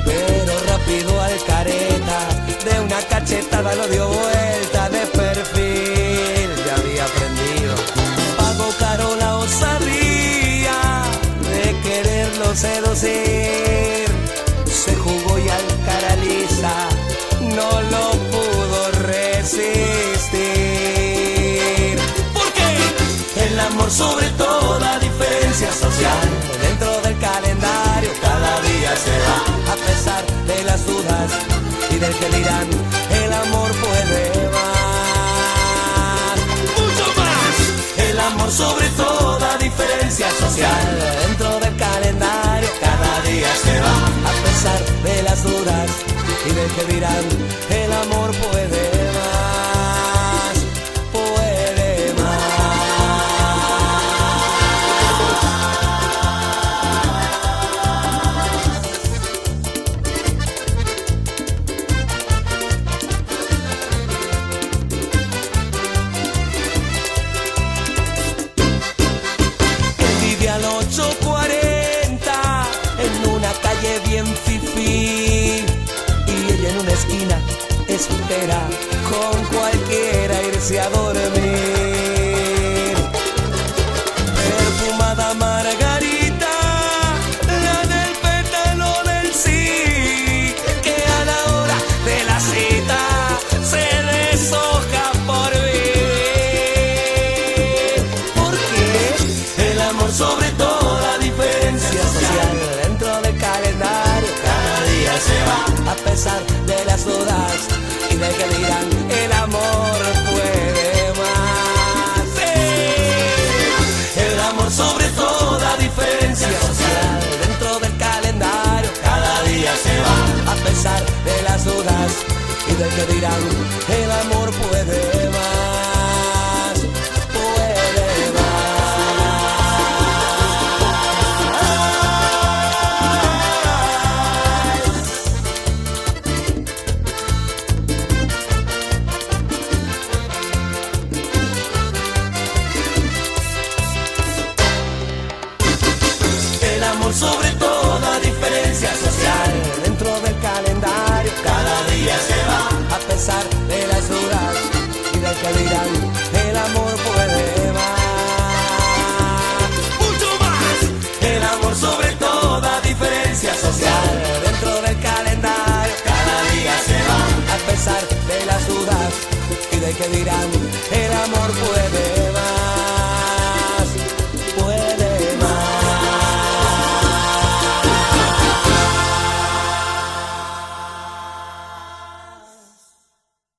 pero rápido al careta, de una cachetada lo dio vuelta de perfil. Ya había aprendido, pagó caro la osadía de quererlo seducir. Se jugó y al cara lisa no lo pudo resistir. Porque el amor sobre toda diferencia social, dentro del calendario cada día se da. A pesar de las dudas y del que dirán, el amor puede más, mucho más. El amor sobre toda diferencia social, dentro del calendario cada día se da. A pesar de las dudas y del que dirán, el amor puede más, puede más. El vive al ocho cuarenta en una calle bien fifí. En una esquina espera con cualquiera irse a dormir. Perfumada margarita, la del pétalo del sí, que a la hora de la cita se deshoja por vivir. Porque el amor sobre toda diferencia social, dentro del calendario cada día se va. A pesar de las dudas y de que dirán, el amor puede más. Sí. El amor sobre toda diferencia social, dentro del calendario cada día se va. A pesar de las dudas y de que dirán, el amor puede más. A pesar de las dudas y de que dirán, el amor puede más, mucho más. El amor sobre toda diferencia social, dentro del calendario cada día se va. A pesar de las dudas y de que dirán, el amor puede más.